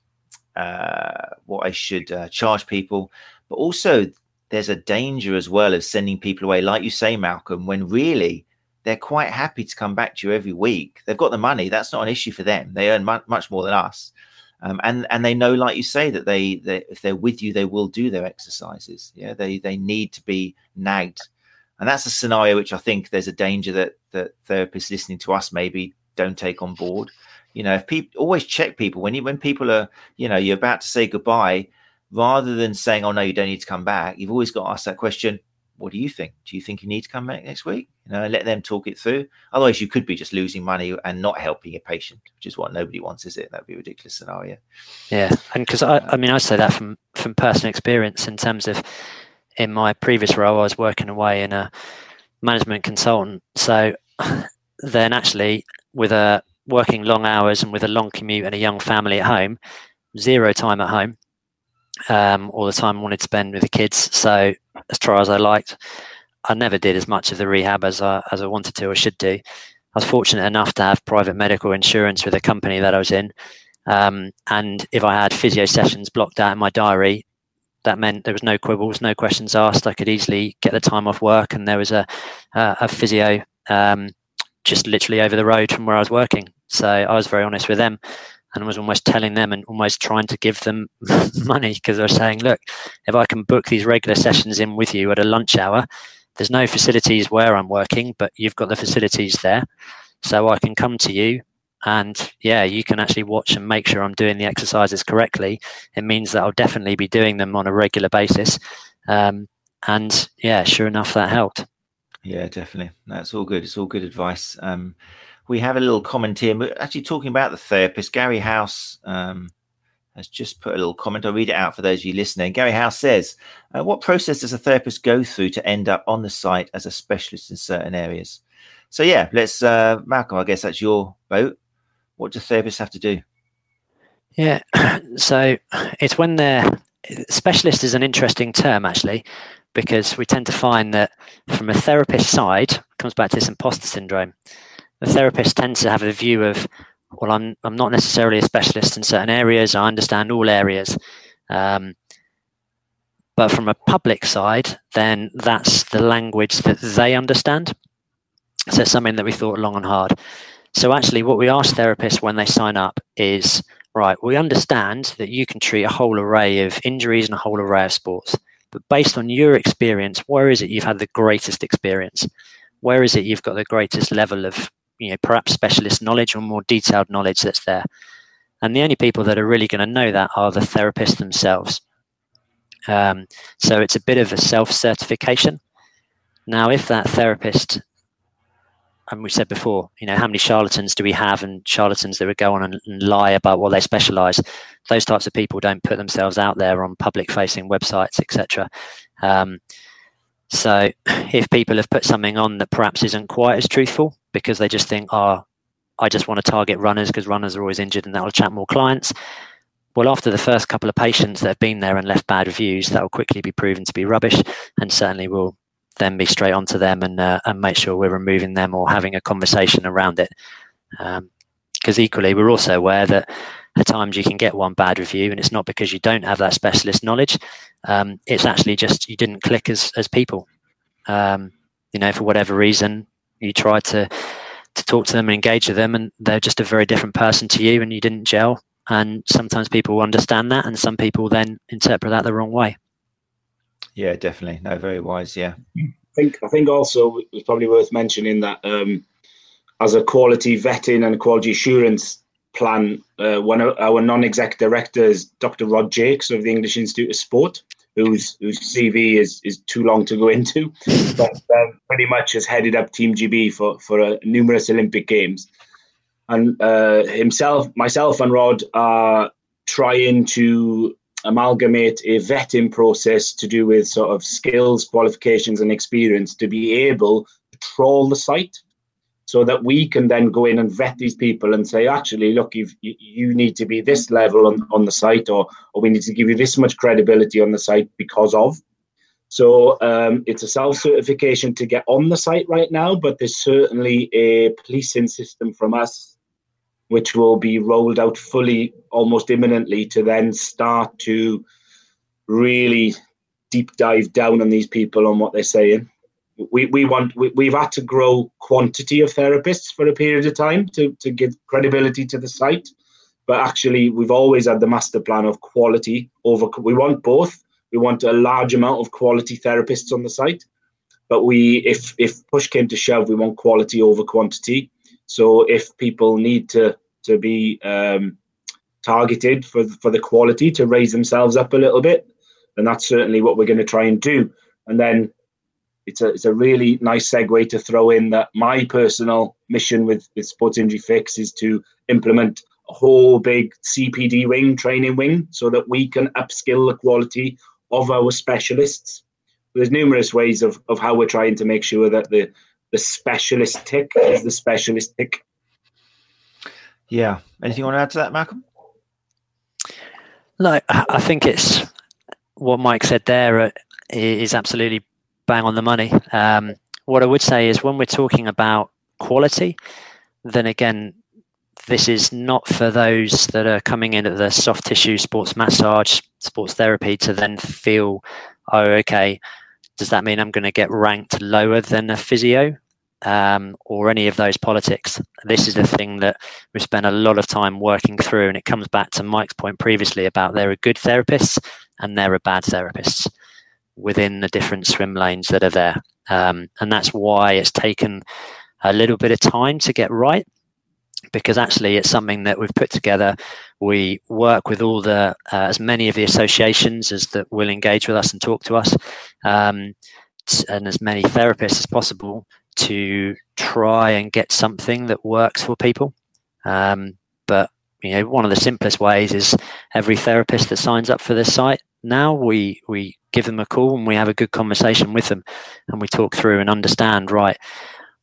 uh, what I should uh, charge people. But also there's a danger as well of sending people away, like you say, Malcolm, when really they're quite happy to come back to you every week. They've got the money. That's not an issue for them. They earn mu much more than us. Um, and, and they know, like you say, that they, they if they're with you, they will do their exercises. Yeah, they, they need to be nagged. And that's a scenario which I think there's a danger that, that therapists listening to us maybe don't take on board. You know, if people always check people when you, when people are, you know, you're about to say goodbye, rather than saying, oh, no, you don't need to come back. You've always got to ask that question. What do you think? Do you think you need to come back next week? You know, let them talk it through. Otherwise, you could be just losing money and not helping your patient, which is what nobody wants, is it? That'd be a ridiculous scenario. Yeah. And because I, I mean, I say that from, from personal experience in terms of in my previous role, I was working away in a management consultant. So then actually with a, working long hours and with a long commute and a young family at home, zero time at home, um, all the time I wanted to spend with the kids. So as far as I liked, I never did as much of the rehab as I, as I wanted to or should do. I was fortunate enough to have private medical insurance with a company that I was in. Um, and if I had physio sessions blocked out in my diary, that meant there was no quibbles, no questions asked. I could easily get the time off work, and there was a, a, a physio um, just literally over the road from where I was working. So I was very honest with them, and was almost telling them and almost trying to give them money, because I was saying, look, if I can book these regular sessions in with you at a lunch hour, there's no facilities where I'm working, but you've got the facilities there. So I can come to you and, yeah, you can actually watch and make sure I'm doing the exercises correctly. It means that I'll definitely be doing them on a regular basis. Um, and, yeah, sure enough, that helped. Yeah, definitely. That's all good. It's all good advice. Um, we have a little comment here. We're actually talking about the therapist. Gary House um, has just put a little comment. I'll read it out for those of you listening. Gary House says, uh, what process does a therapist go through to end up on the site as a specialist in certain areas? So, yeah, let's, uh, Malcolm, I guess that's your boat. What do therapists have to do? Yeah, so it's when they're specialist is an interesting term, actually, because we tend to find that from a therapist side, it comes back to this imposter syndrome. The therapist tends to have a view of, well, I'm I'm not necessarily a specialist in certain areas. I understand all areas. Um, but from a public side, then that's the language that they understand. So it's something that we thought long and hard. So actually what we ask therapists when they sign up is, right, we understand that you can treat a whole array of injuries and a whole array of sports. But based on your experience, where is it you've had the greatest experience? Where is it you've got the greatest level of, you know, perhaps specialist knowledge or more detailed knowledge that's there? And the only people that are really going to know that are the therapists themselves. Um, so it's a bit of a self-certification. Now, if that therapist, and we said before, you know, how many charlatans do we have, and charlatans that would go on and, and lie about what they specialize? Those types of people don't put themselves out there on public facing websites, et cetera. Um, so if people have put something on that perhaps isn't quite as truthful because they just think, oh, I just want to target runners because runners are always injured and that'll attract more clients. Well, after the first couple of patients that have been there and left bad reviews, that will quickly be proven to be rubbish, and certainly will then be straight onto them and uh, and make sure we're removing them or having a conversation around it. Because um, equally, we're also aware that at times you can get one bad review, and it's not because you don't have that specialist knowledge. Um, it's actually just you didn't click as as people. Um, you know, for whatever reason, you tried to to talk to them and engage with them, and they're just a very different person to you, and you didn't gel. And sometimes people understand that, and some people then interpret that the wrong way. Yeah, definitely. No, very wise. Yeah, I think I think also it's probably worth mentioning that um, as a quality vetting and quality assurance plan, uh, one of our non-exec directors, Doctor Rod Jakes of the English Institute of Sport, whose whose C V is is too long to go into, but um, pretty much has headed up Team G B for for uh, numerous Olympic Games, and uh, himself, myself, and Rod are trying to amalgamate a vetting process to do with sort of skills, qualifications and experience to be able to troll the site, so that we can then go in and vet these people and say, actually, look, you've, you you need to be this level on, on the site, or or we need to give you this much credibility on the site because of. So um, it's a self-certification to get on the site right now, but there's certainly a policing system from us which will be rolled out fully almost imminently, to then start to really deep dive down on these people on what they're saying. We we want we, we've had to grow quantity of therapists for a period of time to to give credibility to the site, but actually we've always had the master plan of quality over. We want both. We want a large amount of quality therapists on the site, but we if if push came to shove, we want quality over quantity. So if people need to to be um, targeted for for the quality to raise themselves up a little bit, then that's certainly what we're going to try and do. And then It's a, it's a really nice segue to throw in that my personal mission with, with Sports Injury Fix is to implement a whole big C P D wing, training wing, so that we can upskill the quality of our specialists. There's numerous ways of, of how we're trying to make sure that the, the specialist tick is the specialist tick. Yeah. Anything you want to add to that, Malcolm? No, I think it's what Mike said there is absolutely bang on the money. Um, what I would say is when we're talking about quality, then again, this is not for those that are coming in at the soft tissue sports massage, sports therapy to then feel, oh, okay, does that mean I'm going to get ranked lower than a physio um, or any of those politics? This is the thing that we spend a lot of time working through, and it comes back to Mike's point previously about there are good therapists and there are bad therapists within the different swim lanes that are there. Um, and that's why it's taken a little bit of time to get right, because actually it's something that we've put together. We work with all the, uh, as many of the associations as that will engage with us and talk to us, um, and as many therapists as possible to try and get something that works for people. Um, but, you know, one of the simplest ways is every therapist that signs up for this site, now we we give them a call and we have a good conversation with them, and we talk through and understand, right,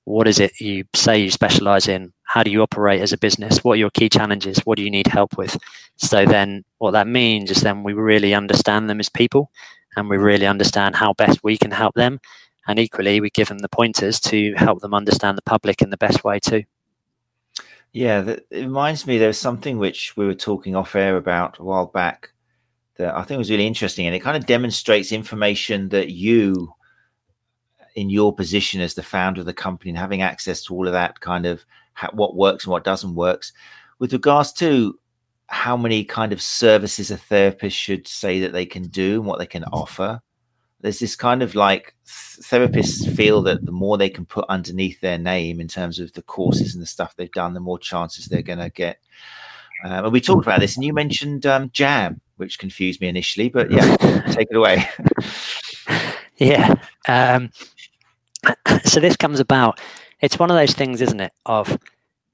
what is it you say you specialize in? How do you operate as a business? What are your key challenges? What do you need help with? So then what that means is then we really understand them as people, and we really understand how best we can help them, and equally we give them the pointers to help them understand the public in the best way too. Yeah, that, it reminds me, there's something which we were talking off air about a while back that I think was really interesting, and it kind of demonstrates information that you, in your position as the founder of the company and having access to all of that kind of ha- what works and what doesn't works, with regards to how many kind of services a therapist should say that they can do and what they can offer. There's this kind of like th- therapists feel that the more they can put underneath their name in terms of the courses and the stuff they've done, the more chances they're going to get. Um, and we talked about this, and you mentioned um, Jam, which confused me initially, but yeah, take it away. Yeah. Um, so this comes about, it's one of those things, isn't it, of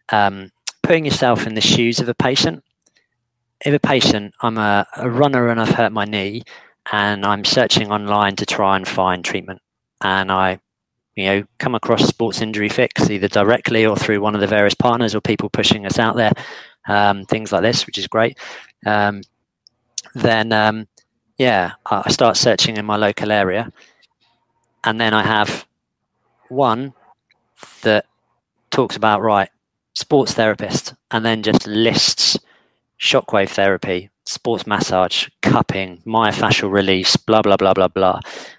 um, putting yourself in the shoes of a patient. If a patient, I'm a, a runner and I've hurt my knee and I'm searching online to try and find treatment, and I, you know, come across Sports Injury Fix either directly or through one of the various partners or people pushing us out there, um, things like this, which is great. Um, then um yeah I start searching in my local area, and then I have one that talks about, right, sports therapist, and then just lists shockwave therapy, sports massage, cupping, myofascial release, blah blah blah blah blah,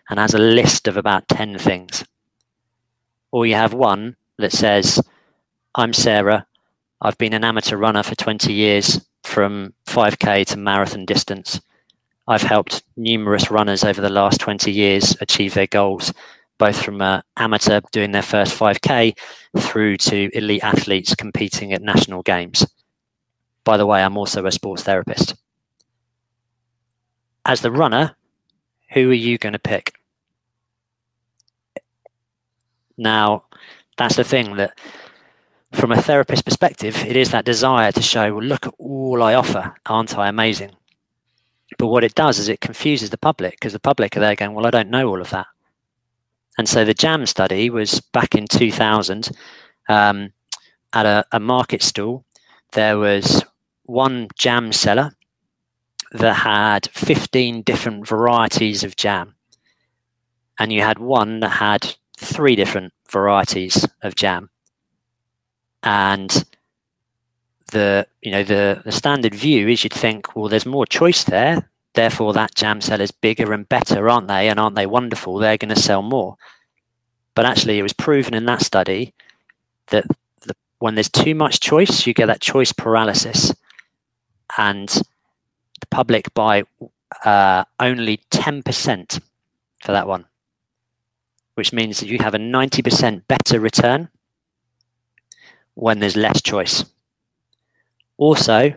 and has a list of about ten things. Or you have one that says, I'm Sarah, I've been an amateur runner for twenty years, from five K to marathon distance. I've helped numerous runners over the last twenty years achieve their goals, both from an amateur doing their first five K through to elite athletes competing at national games. By the way, I'm also a sports therapist. As the runner, who are you going to pick? Now, that's the thing that, from a therapist perspective, it is that desire to show, well, look at all I offer. Aren't I amazing? But what it does is it confuses the public, because the public are there going, well, I don't know all of that. And so the Jam study was back in two thousand um, at a, a market stall. There was one jam seller that had fifteen different varieties of jam. And you had one that had three different varieties of jam. And the, you know, the, the standard view is you'd think, well, there's more choice there. Therefore, that jam seller's bigger and better, aren't they? And aren't they wonderful? They're going to sell more. But actually, it was proven in that study that the, when there's too much choice, you get that choice paralysis. And the public buy uh, only ten percent for that one, which means that you have a ninety percent better return when there's less choice. Also,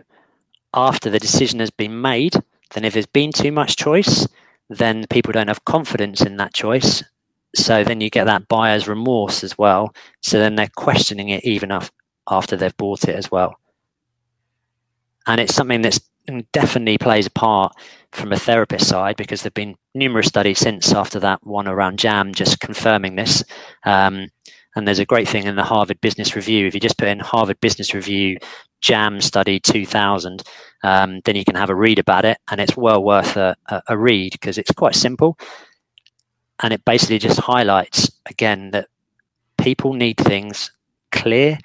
after the decision has been made, then if there's been too much choice, then people don't have confidence in that choice. So then you get that buyer's remorse as well. So then they're questioning it even after they've bought it as well. And it's something that's definitely plays a part from a therapist side, because there've been numerous studies since after that one around jam just confirming this. Um, and there's a great thing in the Harvard Business Review. If you just put in Harvard Business Review jam study two thousand, um, then you can have a read about it, and it's well worth a, a, a read because it's quite simple. And it basically just highlights again that people need things clear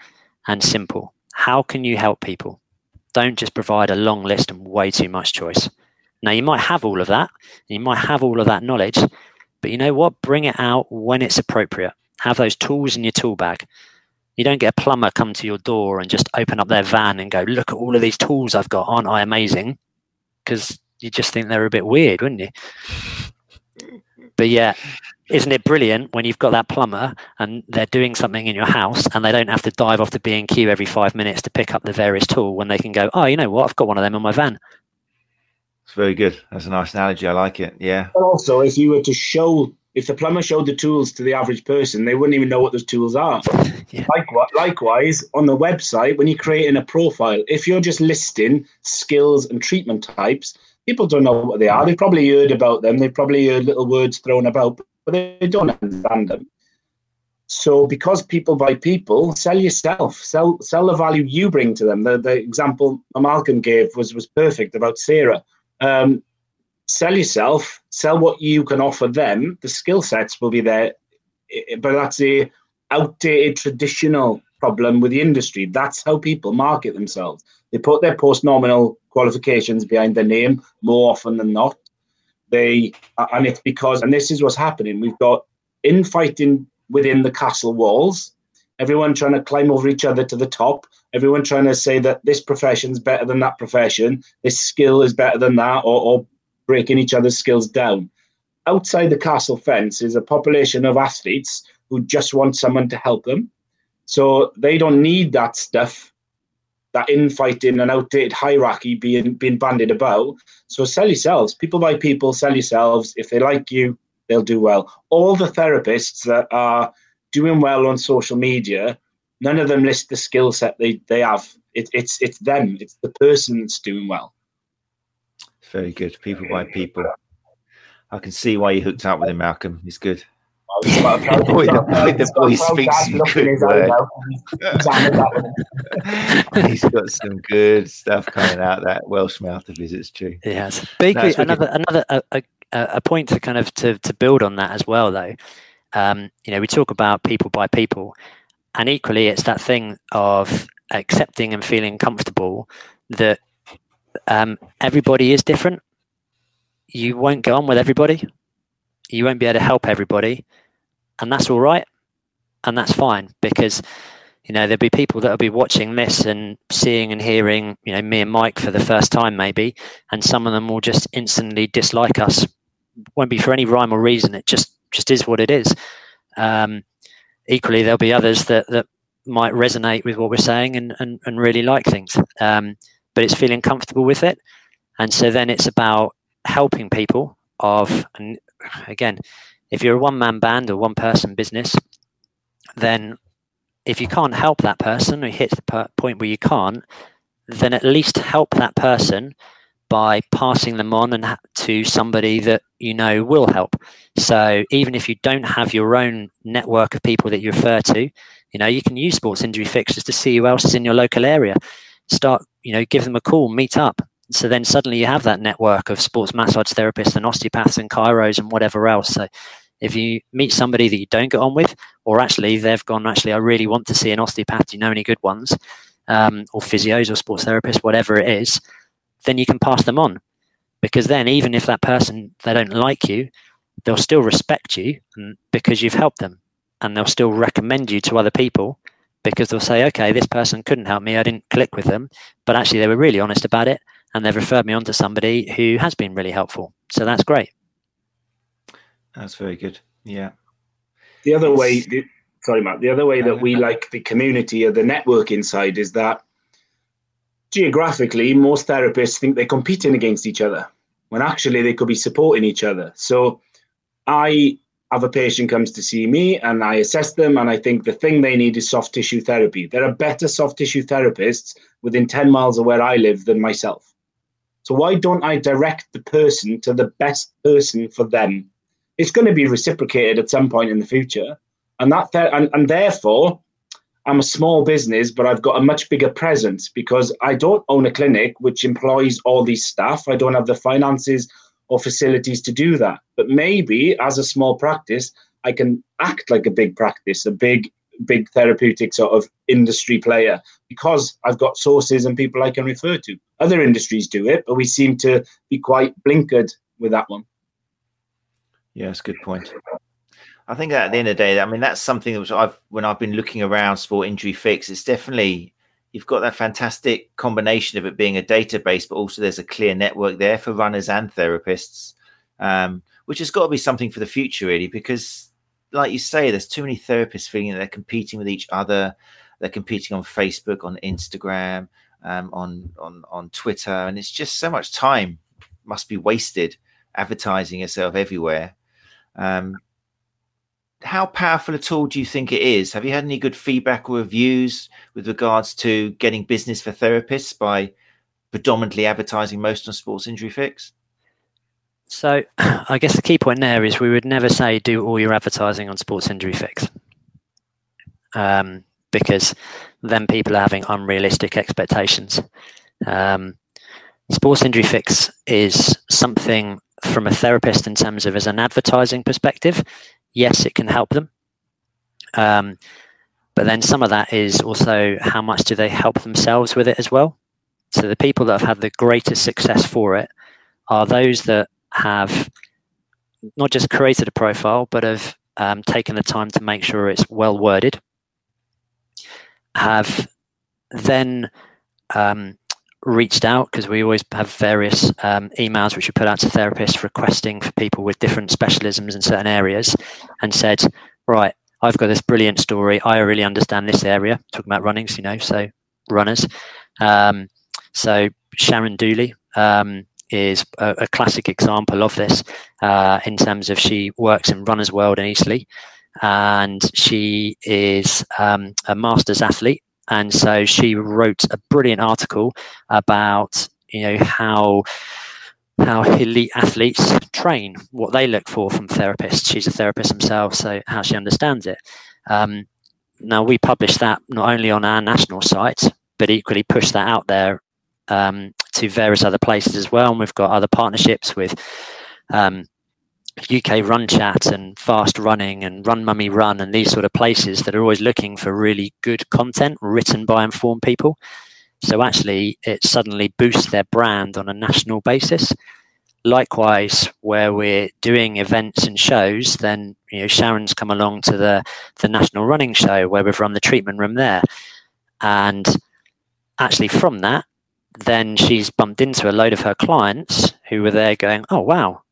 and simple. How can you help people? Don't just provide a long list and way too much choice. Now, you might have all of that. You might have all of that knowledge. But you know what? Bring it out when it's appropriate. Have those tools in your tool bag. You don't get a plumber come to your door and just open up their van and go, look at all of these tools I've got. Aren't I amazing? Because you just think they're a bit weird, wouldn't you? But yeah, isn't it brilliant when you've got that plumber and they're doing something in your house and they don't have to dive off to B and Q every five minutes to pick up the various tool when they can go, oh, you know what? I've got one of them in my van. It's very good. That's a nice analogy. I like it. Yeah. But also, if you were to show, if the plumber showed the tools to the average person, they wouldn't even know what those tools are. Yeah. Likewise, likewise, on the website, when you're creating a profile, if you're just listing skills and treatment types, people don't know what they are. They've probably heard about them. They've probably heard little words thrown about, but they don't understand them. So because people buy people, sell yourself. Sell sell the value you bring to them. The, the example Malcolm gave was, was perfect about Sarah. Um, sell yourself. Sell what you can offer them. The skill sets will be there. But that's a outdated traditional problem with the industry. That's how people market themselves. They put their post-nominal qualifications behind their name more often than not. They, and it's because, and this is what's happening, we've got infighting within the castle walls, everyone trying to climb over each other to the top, everyone trying to say that this profession's better than that profession, this skill is better than that, or, or breaking each other's skills down. Outside the castle fence is a population of athletes who just want someone to help them. So they don't need that stuff, that infighting and outdated hierarchy being being bandied about. So sell yourselves. People buy people, sell yourselves. If they like you, they'll do well. All the therapists that are doing well on social media, none of them list the skill set they, they have. It, it's it's them. It's the person that's doing well. Very good. People buy people. I can see why you hooked up with him, Malcolm. He's good. The boy speaks some good words. He's got some good stuff coming out that Welsh mouth of his. It's true. Yes, Bakery, no, another another a, a, a point to kind of to, to build on that as well, though. Um, you know, we talk about people by people, and equally, it's that thing of accepting and feeling comfortable that um, everybody is different. You won't get on with everybody. You won't be able to help everybody. And that's all right. And that's fine, because, you know, there'll be people that'll be watching this and seeing and hearing, you know, me and Mike for the first time, maybe. And some of them will just instantly dislike us. Won't be for any rhyme or reason. It just, just is what it is. Um, equally, there'll be others that, that might resonate with what we're saying and, and, and really like things. Um, but it's feeling comfortable with it. And so then it's about helping people of, and again, if you're a one-man band or one-person business, then if you can't help that person or you hit the per- point where you can't, then at least help that person by passing them on and ha- to somebody that you know will help. So even if you don't have your own network of people that you refer to, you know, you can use Sports Injury Fix just to see who else is in your local area. Start, you know, give them a call, meet up. So then suddenly you have that network of sports massage therapists and osteopaths and chiros and whatever else. So if you meet somebody that you don't get on with, or actually they've gone, actually, I really want to see an osteopath. Do you know any good ones? um, or physios or sports therapists, whatever it is, then you can pass them on. Because then even if that person, they don't like you, they'll still respect you because you've helped them, and they'll still recommend you to other people because they'll say, okay, this person couldn't help me, I didn't click with them, but actually they were really honest about it and they've referred me on to somebody who has been really helpful. So that's great. That's very good. Yeah. The other way, the, sorry, Matt, the other way that we like the community or the networking side is that geographically, most therapists think they're competing against each other when actually they could be supporting each other. So I have a patient comes to see me and I assess them, and I think the thing they need is soft tissue therapy. There are better soft tissue therapists within ten miles of where I live than myself. So why don't I direct the person to the best person for them? It's going to be reciprocated at some point in the future. And that, and, and therefore, I'm a small business, but I've got a much bigger presence because I don't own a clinic which employs all these staff. I don't have the finances or facilities to do that. But maybe as a small practice, I can act like a big practice, a big, big therapeutic sort of industry player, because I've got sources and people I can refer to. Other industries do it, but we seem to be quite blinkered with that one. Yeah, that's a good point. I think that at the end of the day, I mean, that's something that was I've when I've been looking around Sport Injury Fix, it's definitely, you've got that fantastic combination of it being a database, but also there's a clear network there for runners and therapists, um, which has got to be something for the future, really, because like you say, there's too many therapists feeling that they're competing with each other. They're competing on Facebook, on Instagram, um, on, on, on Twitter. And it's just so much time must be wasted advertising yourself everywhere. Um, how powerful a tool do you think it is? Have you had any good feedback or reviews with regards to getting business for therapists by predominantly advertising most on Sports Injury Fix? So I guess the key point there is we would never say do all your advertising on Sports Injury Fix, um, because then people are having unrealistic expectations. Um, Sports Injury Fix is something from a therapist in terms of as an advertising perspective. Yes, it can help them. Um, but then some of that is also how much do they help themselves with it as well. So the people that have had the greatest success for it are those that have not just created a profile, but have um, taken the time to make sure it's well worded, have then um, reached out, because we always have various um, emails which we put out to therapists requesting for people with different specialisms in certain areas, and said, right, I've got this brilliant story. I really understand this area. Talking about runnings, you know, so runners. Um, so Sharon Dooley um, is a, a classic example of this uh, in terms of she works in Runner's World in Eastleigh, and she is um, a master's athlete. And so she wrote a brilliant article about, you know, how how elite athletes train, what they look for from therapists. She's a therapist herself, so how she understands it. Um, now, we publish that not only on our national site, but equally push that out there um, to various other places as well. And we've got other partnerships with um, U K Run Chat and Fast Running and Run Mummy Run and these sort of places that are always looking for really good content written by informed people. So actually it suddenly boosts their brand on a national basis. Likewise, where we're doing events and shows, then, you know, Sharon's come along to the, the National Running Show where we've run the treatment room there. And actually from that, then she's bumped into a load of her clients who were there going, oh, wow,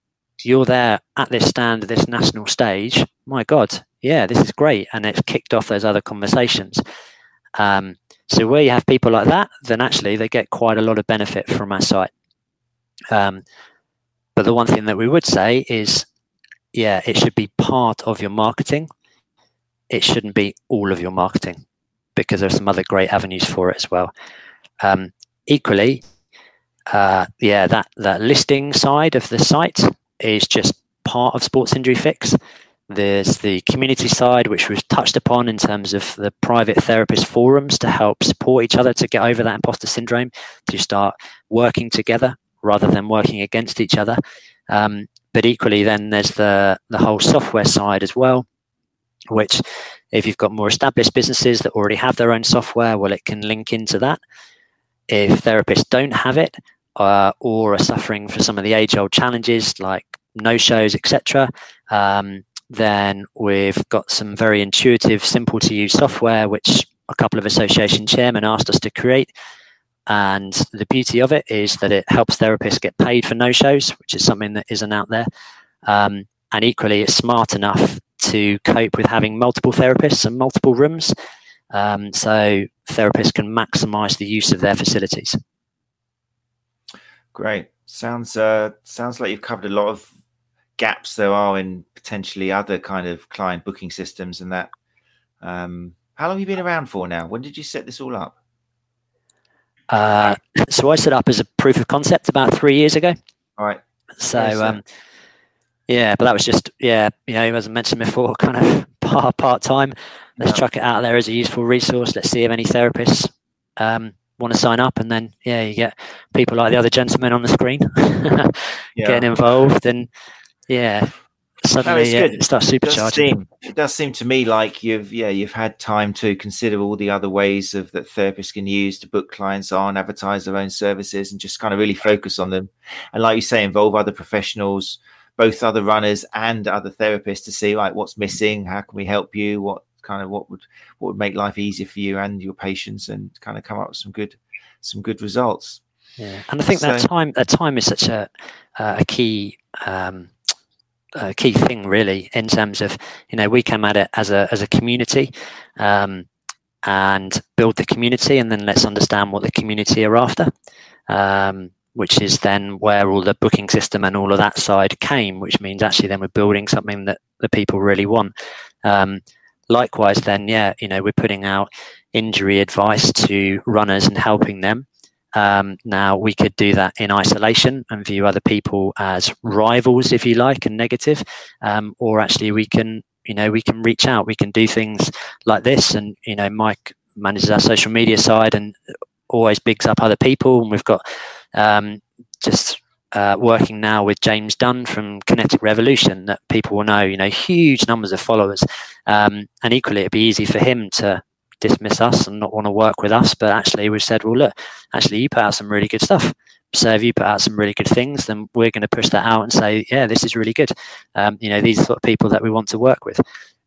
you're there at this stand, this national stage. My God, yeah, this is great. And it's kicked off those other conversations. Um, so where you have people like that, then actually they get quite a lot of benefit from our site. Um, but the one thing that we would say is, yeah, it should be part of your marketing. It shouldn't be all of your marketing, because there's some other great avenues for it as well. Um, equally, uh, yeah, that, that listing side of the site is just part of Sports Injury Fix. There's the community side, which was touched upon in terms of the private therapist forums to help support each other to get over that imposter syndrome, to start working together rather than working against each other. Um, but equally then there's the, the whole software side as well, which if you've got more established businesses that already have their own software, well, it can link into that. If therapists don't have it uh, or are suffering from some of the age-old challenges like no-shows, et cetera, um, then we've got some very intuitive, simple-to-use software, which a couple of association chairmen asked us to create. And the beauty of it is that it helps therapists get paid for no-shows, which is something that isn't out there. Um, and equally, it's smart enough to cope with having multiple therapists and multiple rooms. Um, so therapists can maximize the use of their facilities. Great. Sounds uh, sounds like you've covered a lot of gaps there are in potentially other kind of client booking systems and that. Um, how long have you been around for now? When did you set this all up? Uh, so I set up as a proof of concept about three years ago. All right. So, yes, um, yeah, but that was just, yeah, you know, as I mentioned before, kind of part, part time. Let's chuck it out there as a useful resource. Let's see if any therapists um, want to sign up. And then, yeah, you get people like the other gentleman on the screen yeah. getting involved. And, yeah, suddenly no, yeah, it starts supercharging. It does, seem, it does seem to me like you've yeah you've had time to consider all the other ways of that therapists can use to book clients on, advertise their own services, and just kind of really focus on them. And like you say, involve other professionals, both other runners and other therapists, to see, like, what's missing, how can we help you, what kind of what would what would make life easier for you and your patients, and kind of come up with some good some good results. Yeah, and I think so, that time that time is such a uh, a key um, a key thing really, in terms of, you know, we come at it as a as a community um, and build the community, and then let's understand what the community are after, um, which is then where all the booking system and all of that side came, which means actually then we're building something that the people really want. Um, Likewise, then, yeah, you know, we're putting out injury advice to runners and helping them. Um, now, we could do that in isolation and view other people as rivals, if you like, and negative. Um, or actually, we can, you know, we can reach out. We can do things like this. And, you know, Mike manages our social media side and always bigs up other people. And we've got um, just... Uh, working now with James Dunn from Kinetic Revolution, that people will know, you know, huge numbers of followers. Um, and equally, it'd be easy for him to dismiss us and not want to work with us. But actually, we've said, well, look, actually, you put out some really good stuff. So if you put out some really good things, then we're going to push that out and say, yeah, this is really good. Um, you know, these are the sort of people that we want to work with,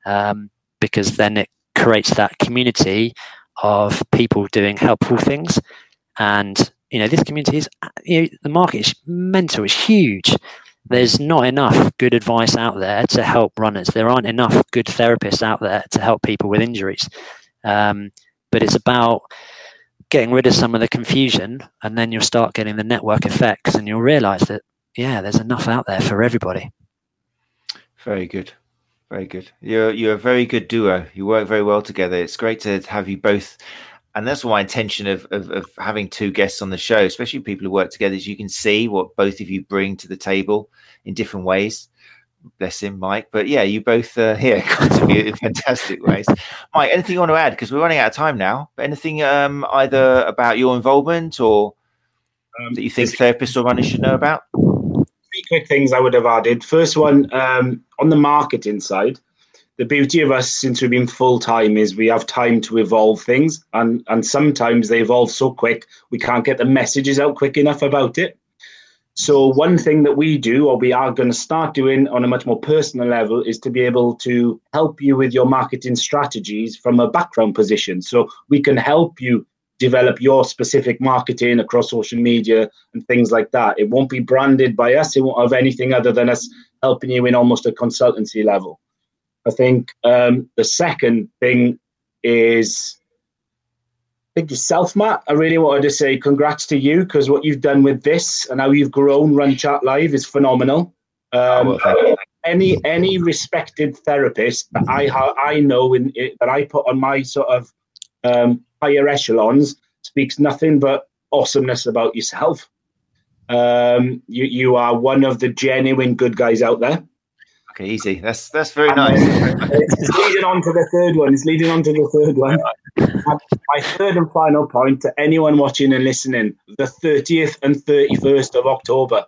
um, because then it creates that community of people doing helpful things. And you know, this community is, you know, the market is mental, it's huge. There's not enough good advice out there to help runners. There aren't enough good therapists out there to help people with injuries. Um, but it's about getting rid of some of the confusion, and then you'll start getting the network effects, and you'll realize that, yeah, there's enough out there for everybody. Very good. Very good. You're, you're a very good duo. You work very well together. It's great to have you both. And that's my intention of, of of having two guests on the show, especially people who work together, is you can see what both of you bring to the table in different ways. Bless him, Mike. But yeah, you both uh, here contribute in fantastic ways. Mike, anything you want to add? Because we're running out of time now. But anything um, either about your involvement or um, that you think therapists or runners should know about? Three quick things I would have added. First one, um, on the marketing side. The beauty of us, since we've been full-time, is we have time to evolve things, and, and sometimes they evolve so quick we can't get the messages out quick enough about it. So one thing that we do, or we are going to start doing on a much more personal level, is to be able to help you with your marketing strategies from a background position. So we can help you develop your specific marketing across social media and things like that. It won't be branded by us. It won't have anything other than us helping you in almost a consultancy level. I think um, the second thing is, I think yourself, Matt. I really wanted to say congrats to you, because what you've done with this and how you've grown Run Chat Live is phenomenal. Um, oh, any any respected therapist that I ha- I know in it, that I put on my sort of um, higher echelons speaks nothing but awesomeness about yourself. Um, you you are one of the genuine good guys out there. Okay, easy. That's that's very and nice. It's, it's leading on to the third one. It's leading on to the third one. And my third and final point to anyone watching and listening, the thirtieth and thirty-first of October,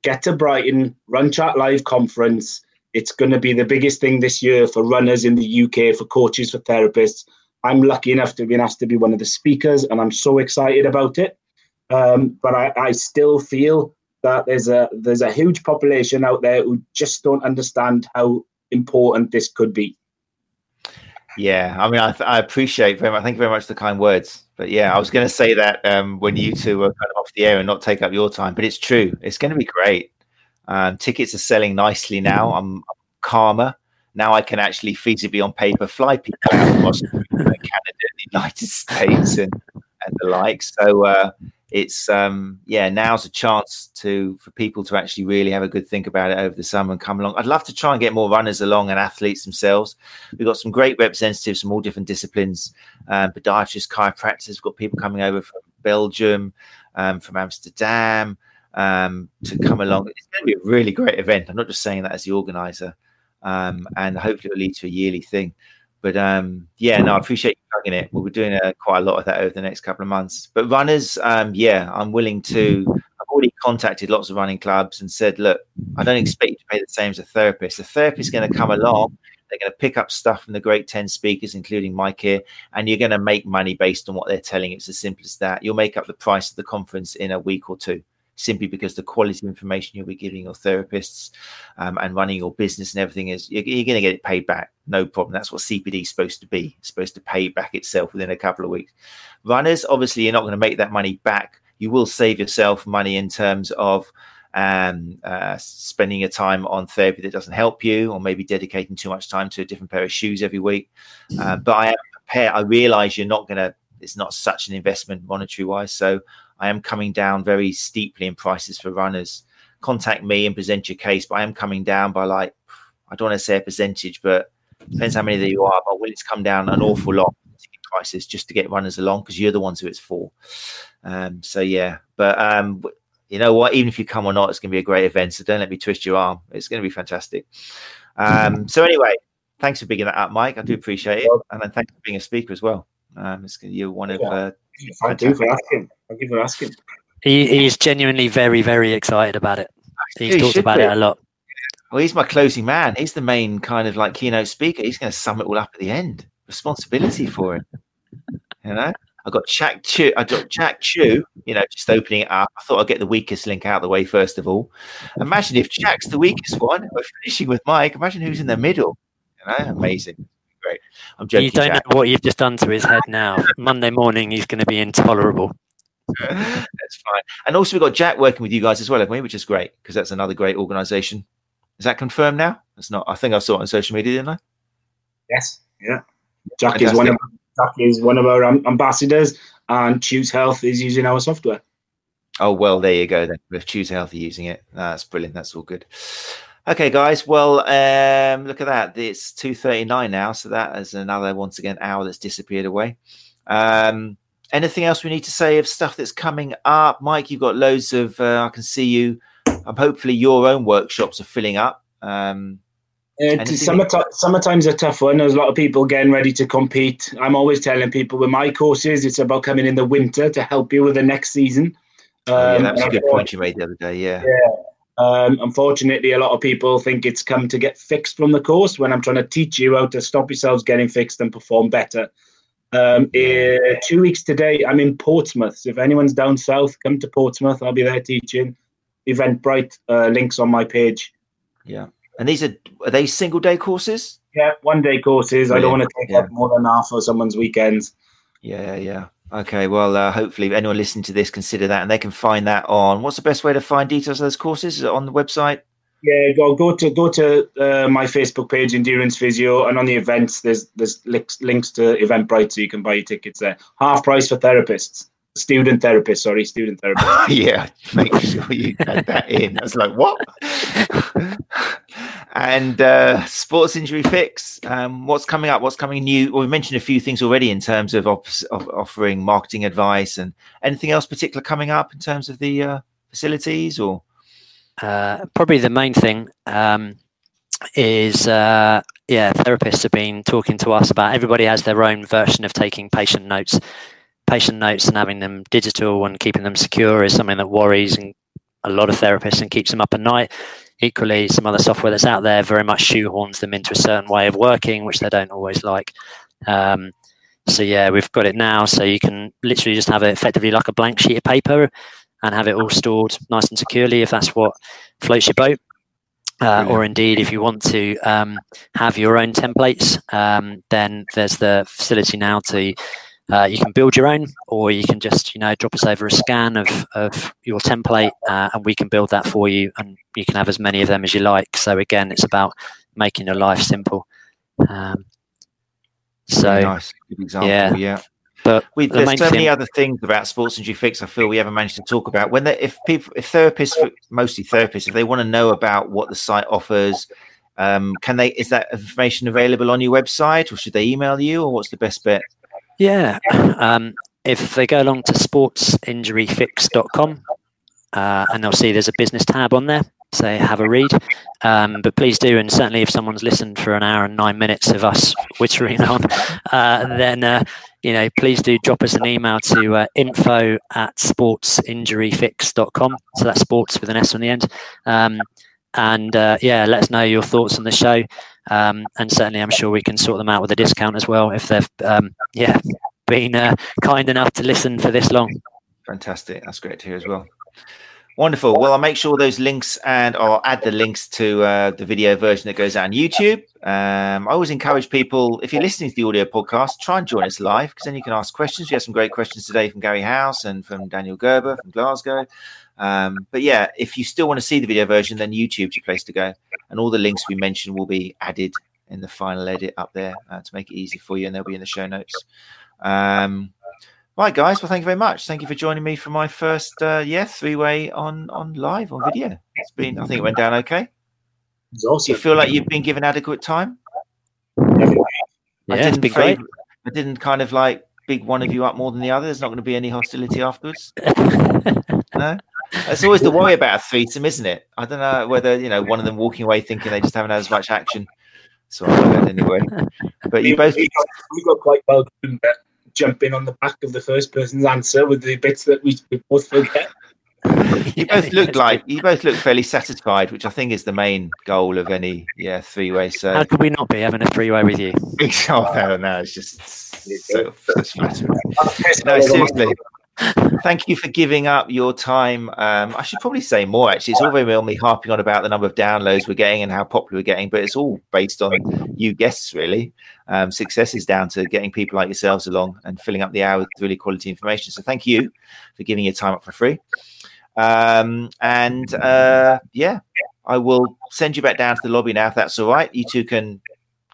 get to Brighton, Run Chat Live conference. It's going to be the biggest thing this year for runners in the U K, for coaches, for therapists. I'm lucky enough to have been asked to be one of the speakers, and I'm so excited about it. Um, but I, I still feel that there's a there's a huge population out there who just don't understand how important this could be. Yeah, I mean, I, I appreciate very much. Thank you very much for the kind words. But yeah, I was going to say that um, when you two were kind of off the air and not take up your time, but it's true. It's going to be great. Um, tickets are selling nicely now. I'm calmer. Now I can actually feasibly on paper fly people out of Boston, Canada, the United States and, and the like. So uh, it's, um, yeah, now's a chance to for people to actually really have a good think about it over the summer and come along. I'd love to try and get more runners along and athletes themselves. We've got some great representatives from all different disciplines, um, podiatrists, chiropractors. We've got people coming over from Belgium, um, from Amsterdam, um, to come along. It's going to be a really great event. I'm not just saying that as the organizer. Um, and hopefully it'll lead to a yearly thing. But um, yeah, no, I appreciate you plugging it. We'll be doing uh, quite a lot of that over the next couple of months. But runners, um, yeah, I'm willing to. I've already contacted lots of running clubs and said, look, I don't expect you to pay the same as a therapist. The therapist is going to come along. They're going to pick up stuff from the great ten speakers, including Mike here, and you're going to make money based on what they're telling you. It's as simple as that. You'll make up the price of the conference in a week or two, simply because the quality of information you'll be giving your therapists um, and running your business and everything is, you're, you're going to get it paid back. No problem. That's what C P D is supposed to be. It's supposed to pay back itself within a couple of weeks. Runners, obviously, you're not going to make that money back. You will save yourself money in terms of um, uh, spending your time on therapy that doesn't help you, or maybe dedicating too much time to a different pair of shoes every week. Mm-hmm. Uh, but I am prepared. I realize you're not going to, it's not such an investment monetary wise. So I am coming down very steeply in prices for runners. Contact me and present your case, but I am coming down by, like, I don't want to say a percentage, but depends how many that you are, but will it's come down an awful lot prices just to get runners along, because you're the ones who it's for. Um, so yeah, but um, you know what, even if you come or not, it's going to be a great event. So don't let me twist your arm. It's going to be fantastic. Um, so anyway, thanks for picking that up, Mike. I do appreciate it. And then thanks for being a speaker as well. Um, it's, you're one of uh, Thank you for asking. Thank you for asking. He, he's genuinely very, very excited about it. He's he talked about be. it a lot. Well, he's my closing man. He's the main kind of like keynote speaker. He's going to sum it all up at the end. Responsibility for him. You know, I got Jack Chu. I got Jack Chu. You know, just opening it up. I thought I'd get the weakest link out of the way first of all. Imagine if Jack's the weakest one. We're finishing with Mike. Imagine who's in the middle. You know, amazing. Great. I'm joking, you don't Jack. Know what you've just done to his head now. Monday morning, he's going to be intolerable. That's fine. And also, we've got Jack working with you guys as well, haven't we? Which is great, because that's another great organisation. Is that confirmed now? It's not. I think I saw it on social media, didn't I? Yes. Yeah. Jack Fantastic. is one of Jack is one of our ambassadors, and Choose Health is using our software. Oh well, there you go. Then if Choose Health are using it, that's brilliant. That's all good. Okay, guys. Well, um, look at that. It's two thirty-nine now, so that is another, once again, hour that's disappeared away. Um, anything else we need to say of stuff that's coming up? Mike, you've got loads of, uh, I can see you. Um, hopefully your own workshops are filling up. Um, uh, summertime, summertime's a tough one. There's a lot of people getting ready to compete. I'm always telling people with my courses, it's about coming in the winter to help you with the next season. Um, oh, yeah, that was a good point you made the other day, yeah. Yeah. Um, unfortunately, a lot of people think it's come to get fixed from the course, when I'm trying to teach you how to stop yourselves getting fixed and perform better. Um, uh, two weeks today, I'm in Portsmouth. So if anyone's down south, come to Portsmouth. I'll be there teaching. Eventbrite uh, links on my page. Yeah. And these are, are they single day courses? Yeah, one day courses. Brilliant. I don't want to take yeah. up more than half of someone's weekends. Yeah, yeah. Okay, well, uh, hopefully anyone listening to this consider that, and they can find that on, what's the best way to find details of those courses? Is it on the website? Yeah, go go to go to uh, my Facebook page, Endurance Physio, and on the events, there's there's links, links to Eventbrite, so you can buy your tickets there. Half price for therapists, student therapists. Sorry, student therapists. Yeah, make sure you add that in. I was like, what? And uh, Sports Injury Fix, um, what's coming up? What's coming new? Well, we mentioned a few things already in terms of, op- of offering marketing advice, and anything else particular coming up in terms of the uh, facilities, or uh, probably the main thing um, is uh, yeah, therapists have been talking to us about, everybody has their own version of taking patient notes. Patient notes and having them digital and keeping them secure is something that worries and a lot of therapists and keeps them up at night. Equally, some other software that's out there very much shoehorns them into a certain way of working, which they don't always like. Um, so yeah, we've got it now. So you can literally just have it effectively like a blank sheet of paper and have it all stored nice and securely if that's what floats your boat. Uh, or indeed, if you want to um, have your own templates, um, then there's the facility now to uh, you can build your own, or you can just you know drop us over a scan of of your template, uh, and we can build that for you, and you can have as many of them as you like. So again, it's about making your life simple. Um, so Very nice, good example. Yeah. yeah. But we, the there's so many thing, other things about Sports Injury Fix I feel we haven't managed to talk about. When they, if people, if therapists, mostly therapists, if they want to know about what the site offers, um, can they? Is that information available on your website, or should they email you, or what's the best bet? Yeah, um, if they go along to sports injury fix dot com, uh, and they'll see there's a business tab on there. Say have a read, um but please do, and certainly if someone's listened for an hour and nine minutes of us wittering on, uh then uh, you know please do drop us an email to uh, info at sports injury fix dot com. So that's sports with an S on the end, um and uh, yeah let us know your thoughts on the show, um and certainly I'm sure we can sort them out with a discount as well if they've um yeah been uh, kind enough to listen for this long. Fantastic, that's great to hear as well. Wonderful. Well, I'll make sure those links, and I'll add the links to uh, the video version that goes out on YouTube. Um, I always encourage people, if you're listening to the audio podcast, try and join us live, because then you can ask questions. We have some great questions today from Gary House and from Daniel Gerber from Glasgow. Um, but yeah, if you still want to see the video version, then YouTube's your place to go. And all the links we mentioned will be added in the final edit up there uh, to make it easy for you. And they'll be in the show notes. Um Right, guys. Well, thank you very much. Thank you for joining me for my first, uh, yeah, three-way on on live on video. It's been, I think, it went down okay. It's awesome. You feel like you've been given adequate time? Yeah, I didn't it's great. I didn't kind of like big one of you up more than the other. There's not going to be any hostility afterwards. No, that's always the worry about a threesome, isn't it? I don't know whether you know one of them walking away thinking they just haven't had as much action. So I don't anyway. But you we, both we got, we got quite well done there. Jump in on the back of the first person's answer with the bits that we both forget. You both look like you both look fairly satisfied, which I think is the main goal of any yeah three-way. So how could we not be having a three-way with you? Oh no, no, it's just so, so no, seriously. Thank you for giving up your time. Um, I should probably say more, actually. It's all very well me harping on about the number of downloads we're getting and how popular we're getting, but it's all based on you guests, really. Um, success is down to getting people like yourselves along and filling up the hour with really quality information. So thank you for giving your time up for free. Um, and, uh, yeah, I will send you back down to the lobby now, if that's all right. You two can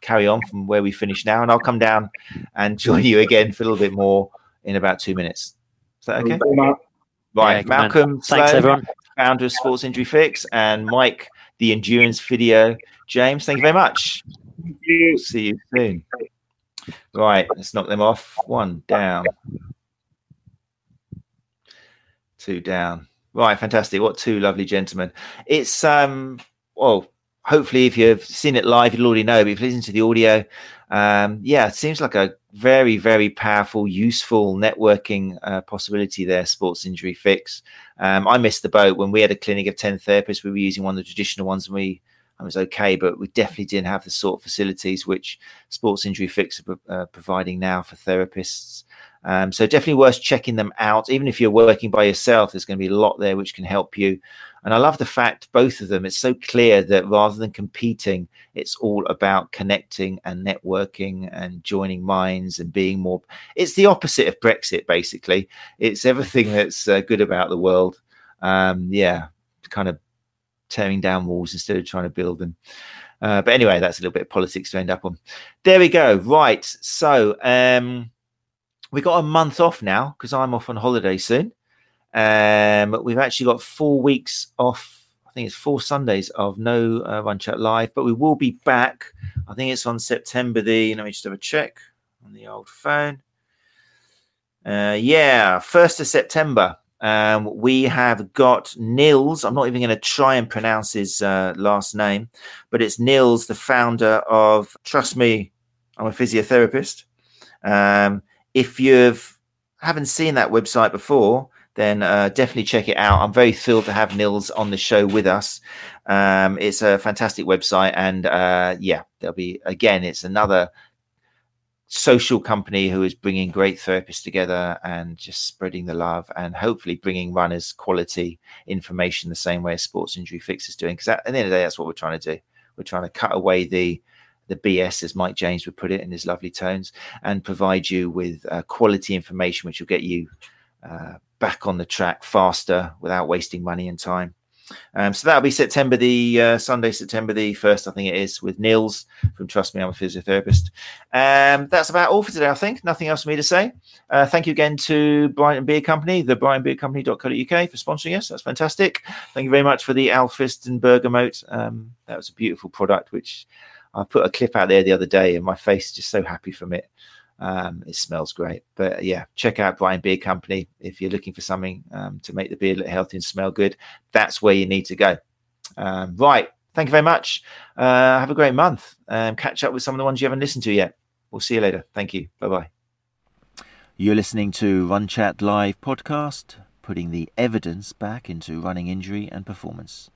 carry on from where we finish now, and I'll come down and join you again for a little bit more in about two minutes. Is that okay? Right, yeah, Malcolm Sloan, thanks, everyone. Founder of Sports Injury Fix, and Mike, the Endurance Physio. James, thank you very much. Thank you. See you soon. Right, let's knock them off. One down. Two down. Right, fantastic. What two lovely gentlemen. It's, um, well, hopefully if you've seen it live, you'll already know, but if you listen to the audio, um, yeah, it seems like a very, very powerful, useful networking uh, possibility there, Sports Injury Fix. Um, I missed the boat when we had a clinic of ten therapists. We were using one of the traditional ones, and we I was okay, but we definitely didn't have the sort of facilities which Sports Injury Fix are uh, providing now for therapists. Um, so definitely worth checking them out. Even if you're working by yourself, there's going to be a lot there which can help you. And I love the fact, both of them, it's so clear that rather than competing, it's all about connecting and networking and joining minds and being more. It's the opposite of Brexit, basically. It's everything that's uh, good about the world. Um, yeah, kind of tearing down walls instead of trying to build them. Uh, but anyway, that's a little bit of politics to end up on. There we go. Right. So um, we got a month off now because I'm off on holiday soon. Um, we've actually got four weeks off. I think it's four Sundays of no uh, Run Chat Live, but we will be back. I think it's on September the, let me just have a check on the old phone. Uh, yeah, first of September. Um, we have got Nils. I'm not even going to try and pronounce his uh, last name, but it's Nils, the founder of Trust Me, I'm a Physiotherapist. Um, if you've haven't seen that website before, then uh, definitely check it out. I'm very thrilled to have Nils on the show with us. Um, it's a fantastic website, and uh, yeah, there'll be, again, it's another social company who is bringing great therapists together and just spreading the love and hopefully bringing runners quality information the same way as Sports Injury Fix is doing. Because at the end of the day, that's what we're trying to do. We're trying to cut away the the B S, as Mike James would put it in his lovely tones, and provide you with uh, quality information which will get you uh, back on the track faster without wasting money and time. Um, so that'll be September the uh, Sunday, September the first, I think it is, with Nils from Trust Me, I'm a Physiotherapist. Um, that's about all for today, I think. Nothing else for me to say. Uh, thank you again to Brighton Beer Company, the brighton beer company dot co dot U K, for sponsoring us. That's fantastic. Thank you very much for the Alfriston Bergamote. Um, that was a beautiful product, which I put a clip out there the other day, and my face is just so happy from it. Um, it smells great. But yeah, check out Brighton Beer Company if you're looking for something um, to make the beer look healthy and smell good. That's where you need to go. Um, right. Thank you very much. Uh, have a great month. Um, catch up with some of the ones you haven't listened to yet. We'll see you later. Thank you. Bye-bye. You're listening to Run Chat Live podcast, putting the evidence back into running injury and performance.